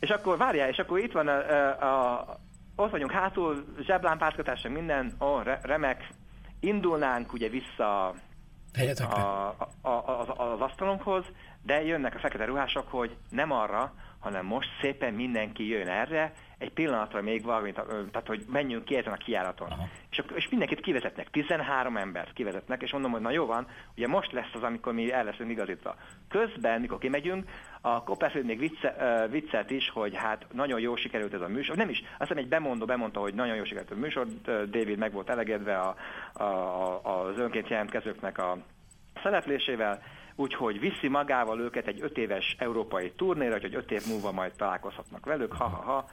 És akkor várjál, és akkor itt van, a, a, a, ott vagyunk hátul, zseblámpázkodásra minden, ó, oh, re- remek, indulnánk ugye vissza a, a, a, az, az asztalunkhoz, de jönnek a fekete ruhások, hogy nem arra, hanem most szépen mindenki jön erre, egy pillanatra még valamit, tehát hogy menjünk ki ezen a kijáraton. És, és mindenkit kivezetnek, tizenhárom embert kivezetnek, és mondom, hogy na jó van, ugye most lesz az, amikor mi el leszünk igazítva. Közben, mikor kimegyünk, a Copperfield még vicce, uh, viccelt is, hogy hát nagyon jól sikerült ez a műsor, nem is, azt hiszem egy bemondó bemondta, hogy nagyon jól sikerült a műsor, David meg volt elegedve a, a, a, az önként jelentkezőknek a szereplésével, úgyhogy viszi magával őket egy öt éves európai turnéra, hogy öt év múlva majd találkozhatnak velük, ha-ha-ha.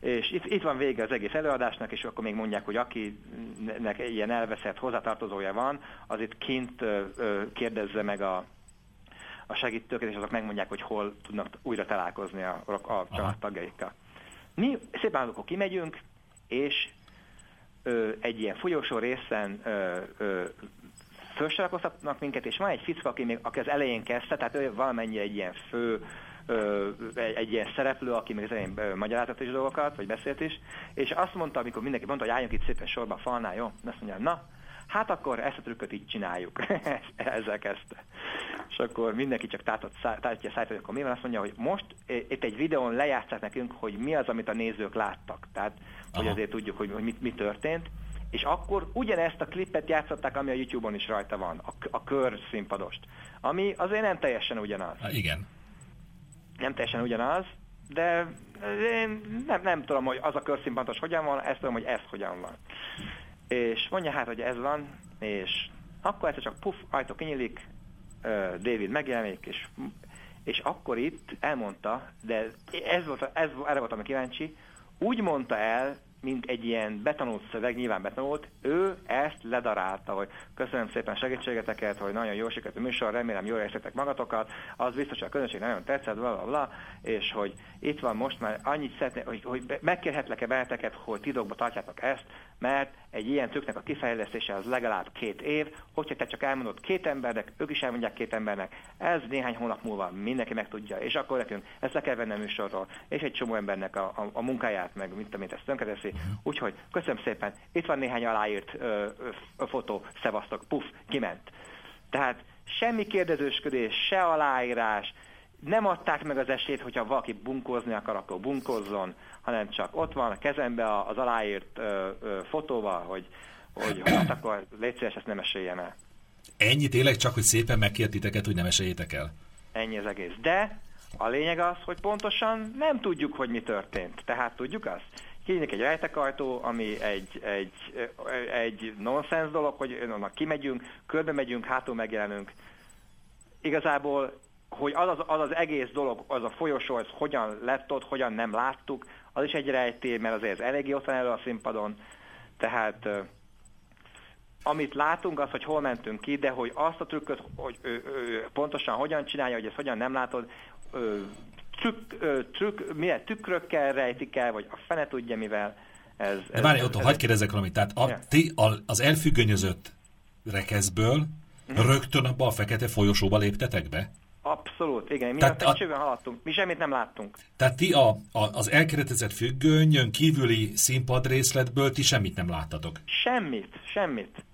És itt, itt van vége az egész előadásnak, és akkor még mondják, hogy akinek ilyen elveszett hozzátartozója van, az itt kint kérdezze meg a, a segítőket, és azok megmondják, hogy hol tudnak újra találkozni a, a családtagjaikkal. Mi szépen akkor kimegyünk, és ö, egy ilyen folyosó részen ö, ö, fölsorakoztatnak minket, és van egy ficka, aki, még, aki az elején kezdte, tehát ő valamennyi egy ilyen fő, ö, egy, egy ilyen szereplő, aki még az elején ö, magyarázat is dolgokat, vagy beszélt is, és azt mondta, amikor mindenki mondta, hogy álljunk itt szépen sorba a falnál, jó? Azt mondja, na, hát akkor ezt a trükköt így csináljuk. Ezzel kezdte. és akkor mindenki csak tátja szájtani, akkor mi van, azt mondja, hogy most itt egy videón lejátszák nekünk, hogy mi az, amit a nézők láttak. Tehát, aha, hogy azért tudjuk, hogy, hogy mi, mi történt. És akkor ugyanezt a klippet játszották, ami a YouTube-on is rajta van, a, a kör színpadost. Ami azért nem teljesen ugyanaz. Ha, igen. Nem teljesen ugyanaz, de én nem, nem tudom, hogy az a körszínpados hogyan van, ezt tudom, hogy ez hogyan van. És mondja hát, hogy ez van, és akkor ez csak puff, ajtó kinyílik, David megjelenik, és, és akkor itt elmondta, de ez volt, ez, erre voltam kíváncsi, úgy mondta el, mint egy ilyen betanult szöveg, nyilván betanult, ő ezt ledarálta, hogy köszönöm szépen segítségeteket, hogy nagyon jó sikerült a műsor, remélem jól értetek magatokat, az biztos, hogy a közönség nagyon tetszett, blablabla, és hogy itt van most már annyit szeretné, hogy, hogy megkérhetlek-e benneteket, hogy titokba tartjátok ezt, mert egy ilyen trükknek a kifejlesztése az legalább két év, hogyha te csak elmondod két embernek, ők is elmondják két embernek, ez néhány hónap múlva mindenki megtudja, és akkor nekünk ezt le kell venni a műsorról, és egy csomó embernek a, a, a munkáját, meg mint amit ezt tönkreteszi. Úgyhogy köszönöm szépen, itt van néhány aláírt ö, ö, fotó, szevasztok, puff, kiment. Tehát semmi kérdezősködés, se aláírás, nem adták meg az esélyt, hogyha valaki bunkózni akar, akkor bunkozzon, hanem csak ott van a kezembe az aláírt ö, ö, fotóval, hogy, hogy hát akkor légy szíves, ezt nem meséljem el. Ennyi tényleg csak, hogy szépen megkért titeket, hogy nem meséljétek el. Ennyi az egész. De a lényeg az, hogy pontosan nem tudjuk, hogy mi történt. Tehát tudjuk azt? Kinyílik egy rejtekajtó, ami egy, egy, egy nonsens dolog, hogy onnan kimegyünk, körbe megyünk, hátul megjelenünk. Igazából, hogy az az, az az egész dolog, az a folyosó, ez hogyan lett ott, hogyan nem láttuk, az is egy rejtély, mert azért ez eléggé ott van elő a színpadon. Tehát amit látunk, az, hogy hol mentünk ki, de hogy azt a trükköt, hogy ő, ő, pontosan hogyan csinálja, hogy ezt hogyan nem látod, ő, Trükk, trükk, milyen tükrökkel rejtik el, vagy a fene tudja mivel. Ez, ez, várj, Otto, hagyd kérdezzek valamit. Tehát a, ja. ti a, az elfüggönyözött rekeszből mm-hmm. rögtön abba a fekete folyosóba léptetek be? Abszolút, igen. Mi tehát, a csőben haladtunk, mi semmit nem láttunk. Tehát ti a, a, az elkeretezett függönyön kívüli színpadrészletből ti semmit nem láttatok? Semmit, semmit.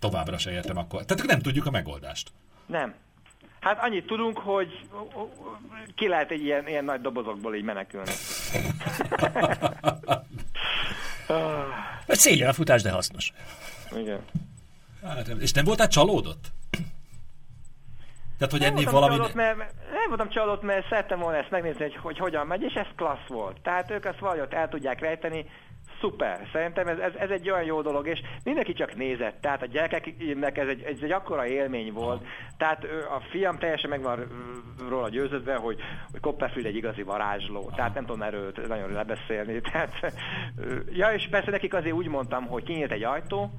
Továbbra se értem akkor. Tehát nem tudjuk a megoldást. Nem. Hát annyit tudunk, hogy ki lehet egy ilyen, ilyen nagy dobozokból így menekülni. Egy szégyen a futás, de hasznos. Igen. Hát, és nem voltál csalódott? Tehát, hogy nem ennél valami... Csalódott, mert, nem voltam csalódott, mert szerettem volna ezt megnézni, hogy, hogy hogyan megy, és ez klassz volt. Tehát ők azt valahogy el tudják rejteni. Szuper, szerintem ez, ez, ez egy olyan jó dolog, és mindenki csak nézett, tehát a gyerekeknek ez egy, ez egy akkora élmény volt, tehát a fiam teljesen meg van róla győződve, hogy, hogy Copperfield egy igazi varázsló, tehát nem tudom erőt nagyon lebeszélni, tehát ja, és persze nekik azért úgy mondtam, hogy kinyílt egy ajtó,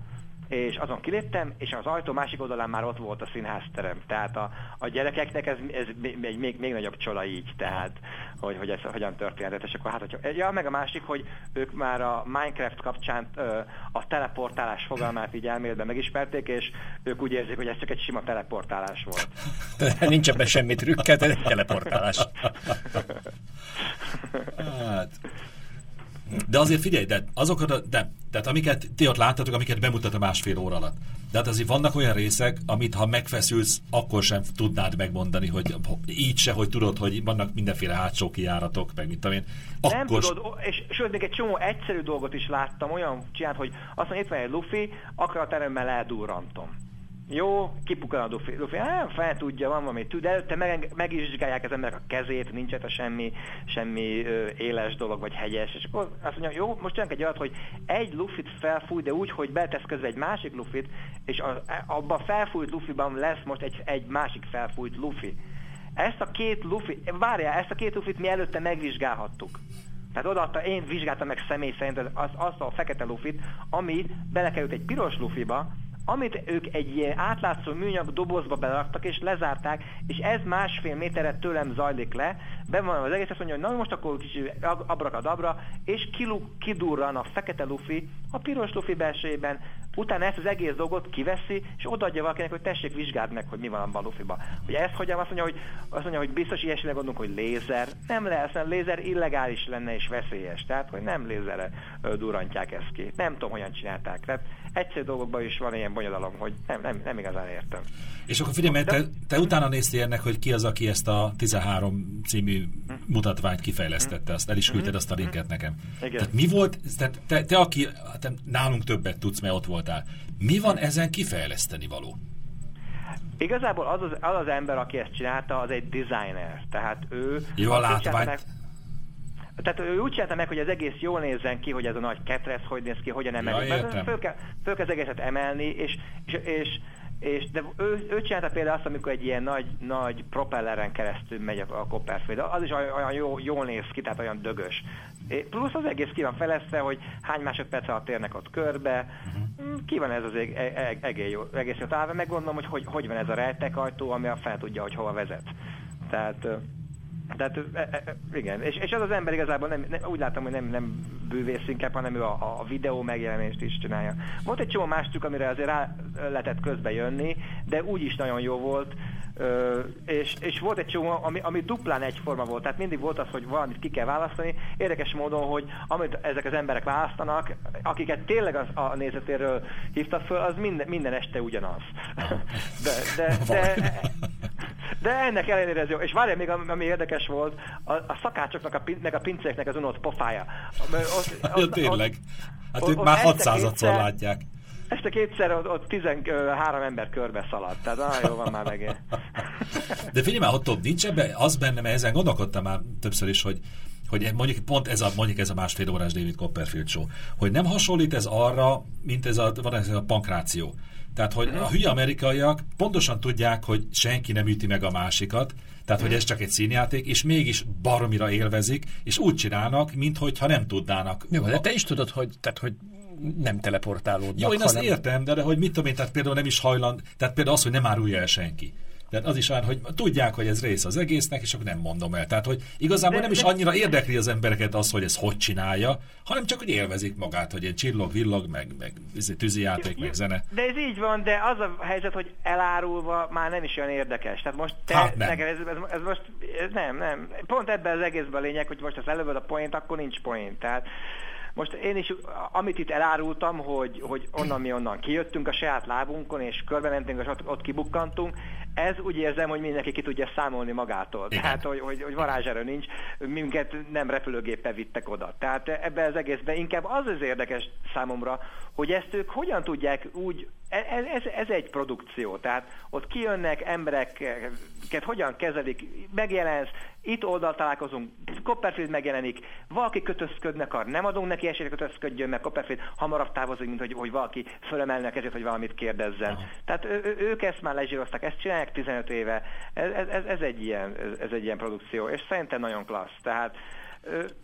és azon kiléptem, és az ajtó másik oldalán már ott volt a színházterem. Tehát a, a gyerekeknek ez, ez még, még, még nagyobb csola így, tehát, hogy, hogy ez hogyan történhetett. És akkor hát, hogy, ja, meg a másik, hogy ők már a Minecraft kapcsán a teleportálás fogalmát így elméletben megismerték, és ők úgy érzik, hogy ez csak egy sima teleportálás volt. Nincs ebben semmi trükket, ez egy teleportálás. Hát... De azért figyelj, de azokat, de, tehát amiket ti ott láttatok, amiket bemutat a másfél óra alatt. De hát azért vannak olyan részek, amit ha megfeszülsz, akkor sem tudnád megmondani, hogy így se, hogy tudod, hogy vannak mindenféle hátsó kijáratok, meg mint amilyen. Akkor... Nem tudod, és sőt, még egy csomó egyszerű dolgot is láttam, olyan csinált, hogy azt mondja, itt van egy lufi, akkor a teremmel eldurrantom. Jó, kipukkan a Duffy. Duffy, hát fel tudja, van valami tű, de előtte meg, meg is vizsgálják az emberek a kezét, nincs a semmi, semmi ö, éles dolog, vagy hegyes, és akkor azt mondja, jó, most jönk egy olyat, hogy egy lufit felfúj, de úgy, hogy betesz közbe egy másik lufit, és a, abban a felfújt lufiban lesz most egy, egy másik felfújt lufi. Ezt a két lufit, várjál, ezt a két lufit mi előtte megvizsgálhattuk. Tehát odaadta, én vizsgáltam meg személy szerint azt, azt a fekete lufit, ami belekerült egy piros lufiba, amit ők egy ilyen átlátszó műanyag dobozba beraktak és lezárták, és ez másfél méterre tőlem zajlik le, be van az egész, azt mondja, hogy na most akkor kicsit abrakadabra, és kiluk, kidurran a fekete lufi a piros lufi belsejében, utána ezt az egész dolgot kiveszi, és odaadja valakinek, hogy tessék, vizsgáld meg, hogy mi van abban a lufiban. Ugye ezt hogyan, azt mondja, hogy, azt mondja, hogy biztos ilyesmire gondolunk, hogy lézer. Nem lesz, nem lézer illegális lenne és veszélyes, tehát hogy nem lézerre durrantják ezt ki. Nem tudom, hogyan csinálták. Tehát egyszerű dolgokban is van ilyen bonyodalom, hogy nem, nem, nem igazán értem. És akkor figyelj, te, te utána néztél ennek, hogy ki az, aki ezt a tizenhárom című mutatványt kifejlesztette, azt el is küldted azt a linket nekem. Igen. Tehát mi volt, tehát te, te aki, te nálunk többet tudsz, mert ott voltál, mi van ezen kifejleszteni való? Igazából az az, az az ember, aki ezt csinálta, az egy designer, tehát ő... Jó a látványt. Tehát ő úgy csinálta meg, hogy az egész jól nézzen ki, hogy ez a nagy ketrec hogy néz ki, hogyan emeljük. Ja, értem. Föl kell, föl kell az egészet emelni, és, és, és, és de ő, ő csinálta például azt, amikor egy ilyen nagy, nagy propelleren keresztül megy a, a Copperfield. Az is olyan jó, jól néz ki, tehát olyan dögös. Plusz az egész ki van fejlesztve, hogy hány másodperc alatt térnek ott körbe. Uh-huh. Ki van ez az egész jó, egész jó távol. Meggondolom, hogy, hogy hogy van ez a rejtekajtó, ami a fel tudja, hogy hova vezet. Tehát... Tehát igen, és, és az az ember igazából nem, nem, úgy látom, hogy nem, nem bűvész inkább, hanem ő a, a videó megjelenést is csinálja. Volt egy csomó más trükk, amire azért rá lehetett közbe jönni, de úgy is nagyon jó volt, ö, és, és volt egy csomó, ami, ami duplán egyforma volt, tehát mindig volt az, hogy valamit ki kell választani. Érdekes módon, hogy amit ezek az emberek választanak, akiket tényleg az, a nézetéről hívtak föl, az minden, minden este ugyanaz. De... de, de, de De ennek ellenére ez jó. És várjál még, ami érdekes volt, a, a szakácsoknak, a pin, meg a pincéknek az unott pofája. Ott, ott, ja, tényleg. Hát ott, ők ott már hatszázadszor látják. Este kétszer ott, ott tizenhárom ember körbe szaladt. Tehát nagyon jó van már megint. De figyelj már, Otto, nincs ebben az benne, mert ezen gondolkodtam már többször is, hogy, hogy mondjuk pont ez a, mondjuk ez a másfél órás David Copperfield show, hogy nem hasonlít ez arra, mint ez a, van ez a pankráció. Tehát, hogy a hülye amerikaiak pontosan tudják, hogy senki nem üti meg a másikat, tehát, hogy ez csak egy színjáték, és mégis baromira élvezik, és úgy csinálnak, minthogyha nem tudnának. Jó, de te is tudod, hogy, tehát, hogy nem teleportálódnak. Jó, én azt hanem... értem, de, de hogy mit tudom én, tehát például nem is hajland, tehát például az, hogy nem árulja el senki. Tehát az is olyan, hogy tudják, hogy ez rész az egésznek, és akkor nem mondom el. Tehát, hogy igazából nem is annyira érdekli az embereket az, hogy ez hogy csinálja, hanem csak, hogy élvezik magát, hogy egy csillog, villog, meg, meg tűzijáték, meg zene. De ez így van, de az a helyzet, hogy elárulva már nem is olyan érdekes. Tehát most te, hát nem. Neked, ez, ez most ez nem, nem. Pont ebben az egészben a lényeg, hogy most az előbb a point, akkor nincs point. Tehát most én is, amit itt elárultam, hogy, hogy onnan mi onnan kijöttünk a saját lábunkon, és körbementünk, és ott, ott kibukkantunk, ez úgy érzem, hogy mindenki ki tudja számolni magától. Igen. Tehát, hogy, hogy, hogy varázserő nincs, minket nem repülőgéppel vittek oda. Tehát ebben az egészben inkább az az érdekes számomra, hogy ezt ők hogyan tudják úgy, ez, ez, ez egy produkció, tehát ott kijönnek embereket, hogyan kezelik, megjelensz, itt oldal találkozunk, Copperfield megjelenik, valaki kötözködni akar, nem adunk neki esélyt, kötözködjön, mert Copperfield hamarabb távozik, mint hogy, hogy valaki fölemelne a kezét, hogy valamit kérdezzen. Aha. Tehát ő, ők ezt már lezsírozták, ezt csinálják tizenöt éve, ez, ez, ez, egy ilyen, ez, ez egy ilyen produkció, és szerintem nagyon klassz, tehát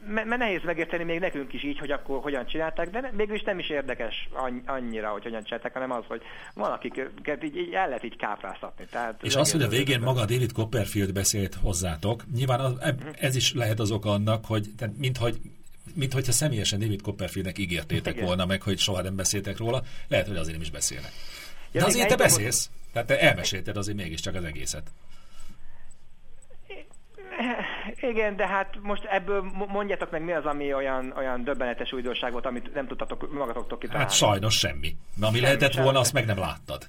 mert nehéz megérteni még nekünk is így, hogy akkor hogyan csinálták, de ne, mégis nem is érdekes annyira, hogy hogyan csinálták, hanem az, hogy valakiket így, így el lehet így kápráztatni. Tehát és az, hogy a végén az maga David Copperfield beszélt hozzátok, nyilván az, ez is lehet az oka annak, hogy minthogy minthogyha személyesen David Copperfieldnek ígértétek igen. volna meg, hogy soha nem beszéltek róla, lehet, hogy azért nem is beszélnek. De ja, azért te beszélsz, volt... tehát te elmesélted azért mégiscsak az egészet. Igen, de hát most ebből mondjátok meg, mi az, ami olyan, olyan döbbenetes újdonság volt, amit nem tudtatok magatoktól kitalálni. Hát sajnos semmi. De ami semmi, lehetett volna, semmi. Azt meg nem láttad.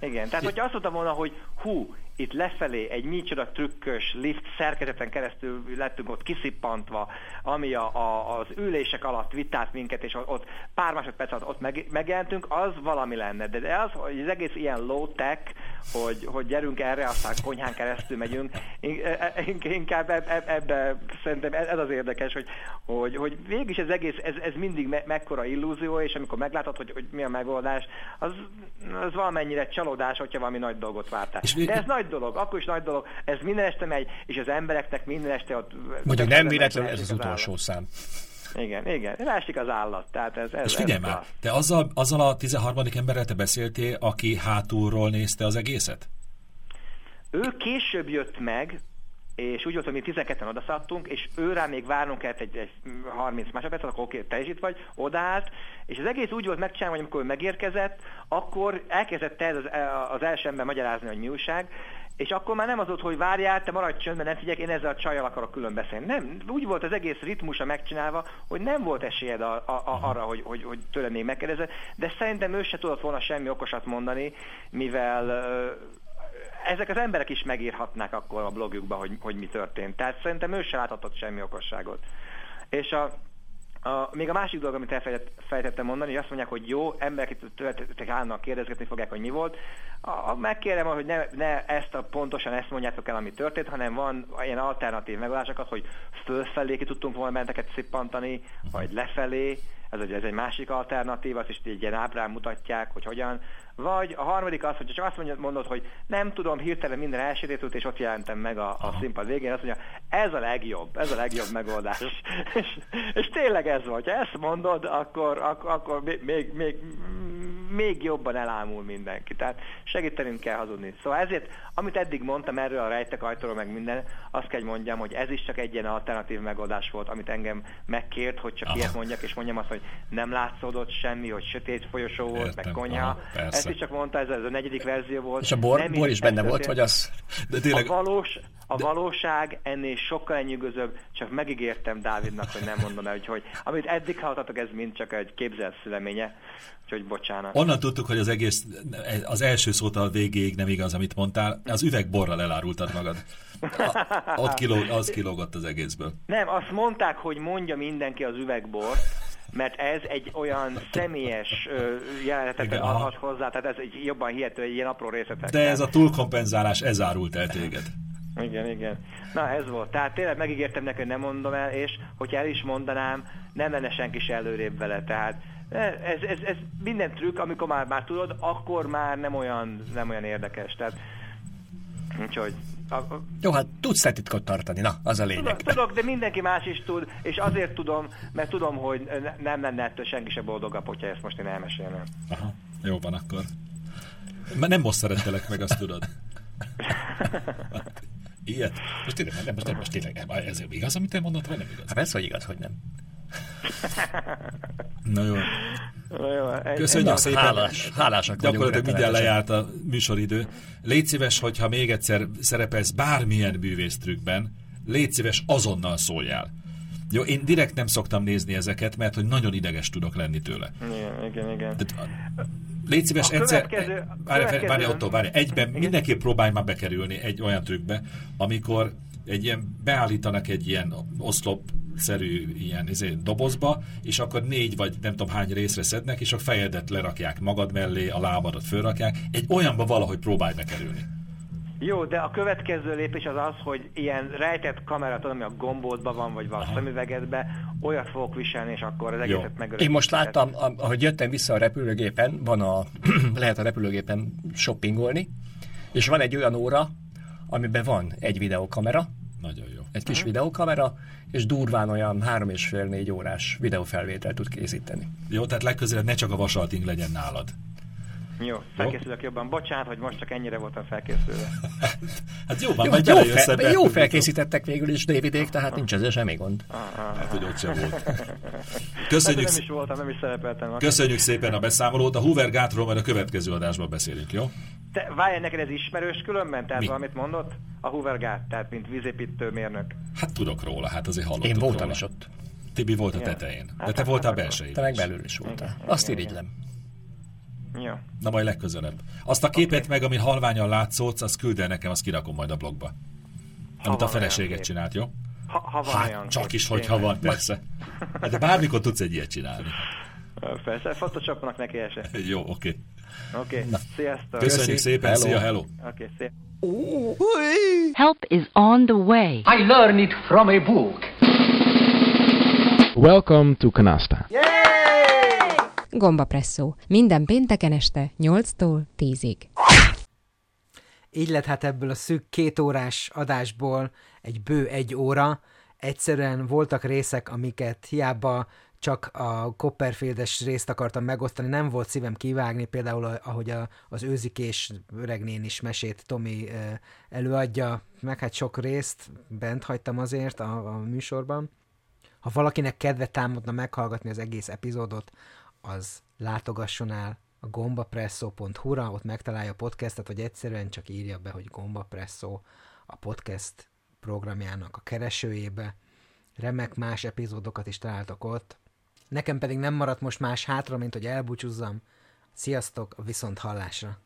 Igen, tehát hogyha azt mondtam volna, hogy hú, itt lefelé egy micsoda trükkös lift szerkezeten keresztül lettünk ott kiszippantva, ami a, a, az ülések alatt vitált minket, és ott pár másodperc alatt ott meg, megjelentünk, az valami lenne. De az, hogy az egész ilyen low-tech, hogy, hogy gyerünk erre, aztán konyhán keresztül megyünk, inkább ebbe szerintem ez az érdekes, hogy, hogy, hogy mégis ez egész, ez, ez mindig me, mekkora illúzió, és amikor meglátod, hogy, hogy mi a megoldás, az, az valamennyire csalódás, hogyha valami nagy dolgot vártál. De ez nagy dolog, akkor is nagy dolog, ez minden este megy, és az embereknek minden este ott... Mondjuk nem véletlenül ez az, az utolsó állat. Szám. Igen, igen, másik az állat, tehát ez... ez és figyelj már, az. Te azzal, azzal a tizenharmadik emberrel te beszéltél, aki hátulról nézte az egészet? Ő később jött meg, és úgy volt, hogy mi tizenketten odaszadtunk, és őrá még várnunk kellett egy, egy harminc másodpercet, akkor oké, te is itt vagy, odaállt, és az egész úgy volt megcsinálva, hogy amikor ő megérkezett, akkor elkezdett ez az, az első ember magyarázni, hogy mi újság, És akkor már nem az ott, hogy várjál, te maradj csöndben, nem figyelj, én ezzel a csajjal akarok külön beszélni. Nem, úgy volt az egész ritmusa megcsinálva, hogy nem volt esélyed a, a, a, arra, hogy, hogy, hogy tőle még megkérdezed, de szerintem ő se tudott volna semmi okosat mondani, mivel ezek az emberek is megírhatnák akkor a blogjukba, hogy, hogy mi történt. Tehát szerintem ő se láthatott semmi okosságot. És a... A, még a másik dolog, amit elfelejtettem mondani, hogy azt mondják, hogy jó, emberek tőletek állnak kérdezgetni fogják, hogy mi volt. A, a, megkérem, hogy ne, ne ezt a, pontosan ezt mondjátok el, ami történt, hanem van ilyen alternatív megoldásokat, hogy fölfelé ki tudtunk volna benneteket szippantani, vagy lefelé, ez, ez egy másik alternatív, azt is egy ilyen ábrán mutatják, hogy hogyan. Vagy a harmadik az, hogy csak azt mondod, hogy nem tudom, hirtelen minden elsétült, és ott jelentem meg a, a színpad végén, azt mondja, ez a legjobb, ez a legjobb megoldás. és, és tényleg ez volt, ha ezt mondod, akkor, ak- akkor még, még, még, még jobban elámul mindenki. Tehát segítenünk kell hazudni. Szóval ezért, amit eddig mondtam erről a rejtek ajtóról, meg minden, azt kell mondjam, hogy ez is csak egy ilyen alternatív megoldás volt, amit engem megkért, hogy csak aha. ilyet mondjak, és mondjam azt, hogy nem látszódott semmi, hogy sötét folyosó volt, értem, meg konyha. Aha, ezt is csak mondta, ez a negyedik verzió volt. És a bor, bor is benne volt, vagy az? De tényleg... a, valós, a valóság ennél sokkal lenyűgözőbb, csak megígértem Dávidnak, hogy nem mondom el, hogy amit eddig hallottatok, ez mind csak egy képzelt szüleménye, úgyhogy bocsánat. Onnan tudtuk, hogy az egész, az első szót a végéig nem igaz, amit mondtál, az üveg borral elárultad magad. A, ott kilóg, az kilógott az egészből. Nem, azt mondták, hogy mondja mindenki az üvegbort, mert ez egy olyan személyes jelenetet adhat hozzá, tehát ez egy jobban hihető, egy ilyen apró részletek. De ez a túlkompenzálás, ez árult el téged. Igen, igen. Na, ez volt. Tehát tényleg megígértem neki, hogy nem mondom el, és hogyha el is mondanám, nem lenne senki se előrébb vele. Tehát ez, ez, ez minden trükk, amikor már, már tudod, akkor már nem olyan, nem olyan érdekes. Tehát, úgyhogy... A, a... Jó, hát tudsz-e titkot tartani, na, az a lényeg. Tudok, tudok, de mindenki más is tud, és azért tudom, mert tudom, hogy ne, nem lenne ettől senki se boldogabb, hogyha ezt most én elmesélném. Aha, jó van akkor. Már nem most szerettelek meg, azt tudod. Ilyet. Most tényleg, nem, most, nem, most tényleg, nem. Ez igaz, amit te mondod, vagy nem igaz? Hát persze, hogy igaz, hogy nem. Na jó. Na jó. Köszönjük na, szépen. Hálás, hálásak vagyunk. Gyakorlatilag mindjárt lejárt a műsoridő. Légy szíves, hogyha még egyszer szerepelsz bármilyen művésztrükkben, légy szíves, azonnal szóljál. Jó, én direkt nem szoktam nézni ezeket, mert hogy nagyon ideges tudok lenni tőle. Igen, igen, igen. Tehát, légy szíves, egyszer, várj, várj, Otto, várj, egyben igen? Mindenképp próbálj már bekerülni egy olyan trükkbe, amikor egy ilyen, beállítanak egy ilyen oszlopszerű ilyen izé, dobozba, és akkor négy vagy nem tudom hány részre szednek, és a fejedet lerakják magad mellé, a lábadat fölrakják. Egy olyanba valahogy próbálj bekerülni. Jó, de a következő lépés az az, hogy ilyen rejtett kamerát, ami a gombódban van, vagy van a szemüvegedben, olyat fogok viselni, és akkor az egészet megörökítem. Én most láttam, ahogy jöttem vissza a repülőgépen, van a, lehet a repülőgépen shoppingolni, és van egy olyan óra, amiben van egy videókamera, nagyon jó. Egy kis uh-huh. videókamera, és durván olyan három és fél négy órás videófelvételt tud készíteni. Jó, tehát legközelebb ne csak a vasalting legyen nálad. Jó, felkészülök jó. jobban. Bocsánat, hogy most csak ennyire voltam felkészülve. hát jó, van, jó, majd jó, fel, fel, jó felkészítettek végül is dé vé dék, tehát ah. nincs ezzel semmi gond. Ah, ah, hát, hogy ott sem volt. Köszönjük, hát nem is voltam, nem is szerepeltem. Köszönjük szépen a beszámolót. A Hoover-gátról majd a következő adásban beszélünk, jó? Te, várjál, neked ez ismerős különben? Tehát mi? Valamit mondott? A Hoover-gát, tehát mint vízépítő mérnök. Hát tudok róla, hát azért hallottuk róla. Én voltam róla. Is ott. Tibi volt a tetején. Ja. De te hát, voltál hát, belsején. Te meg belül is voltál. Azt irigylem. Ja. Na majd legközelebb. Azt a képet okay. meg, ami halványan látszódsz, azt küld el nekem, azt kirakom majd a blogba. Ha amit a feleséget csinált, jó? Ha, ha van hát, olyan csak is, hogyha van, persze. De bármikor tudsz egy ilyet csinálni. Persze, fotoshopnak neki eset. Jó, oké. Okay. Oké, okay. sziasztok. Köszönjük szépen, hello. Szia, hello. Oké, okay, szia. Help is on the way. I learned it from a book. Welcome to Canasta. Gombapresszó. Minden pénteken este nyolctól tízig. Így lett hát ebből a szűk két órás adásból egy bő egy óra. Egyszerűen voltak részek, amiket hiába csak a Copperfieldes részt akartam megosztani, nem volt szívem kivágni, például ahogy a, az Őzikés öregnén is mesét Tomi előadja, meg hát sok részt bent hagytam azért a, a műsorban. Ha valakinek kedve támadna meghallgatni az egész epizódot, az látogasson el a gombapresszó pont hu-ra, ott megtalálja a podcastet, vagy egyszerűen csak írja be, hogy Gombapresszó a podcast programjának a keresőjébe. Remek más epizódokat is találtak ott. Nekem pedig nem maradt most más hátra, mint hogy elbúcsúzzam. Sziasztok, viszont hallásra!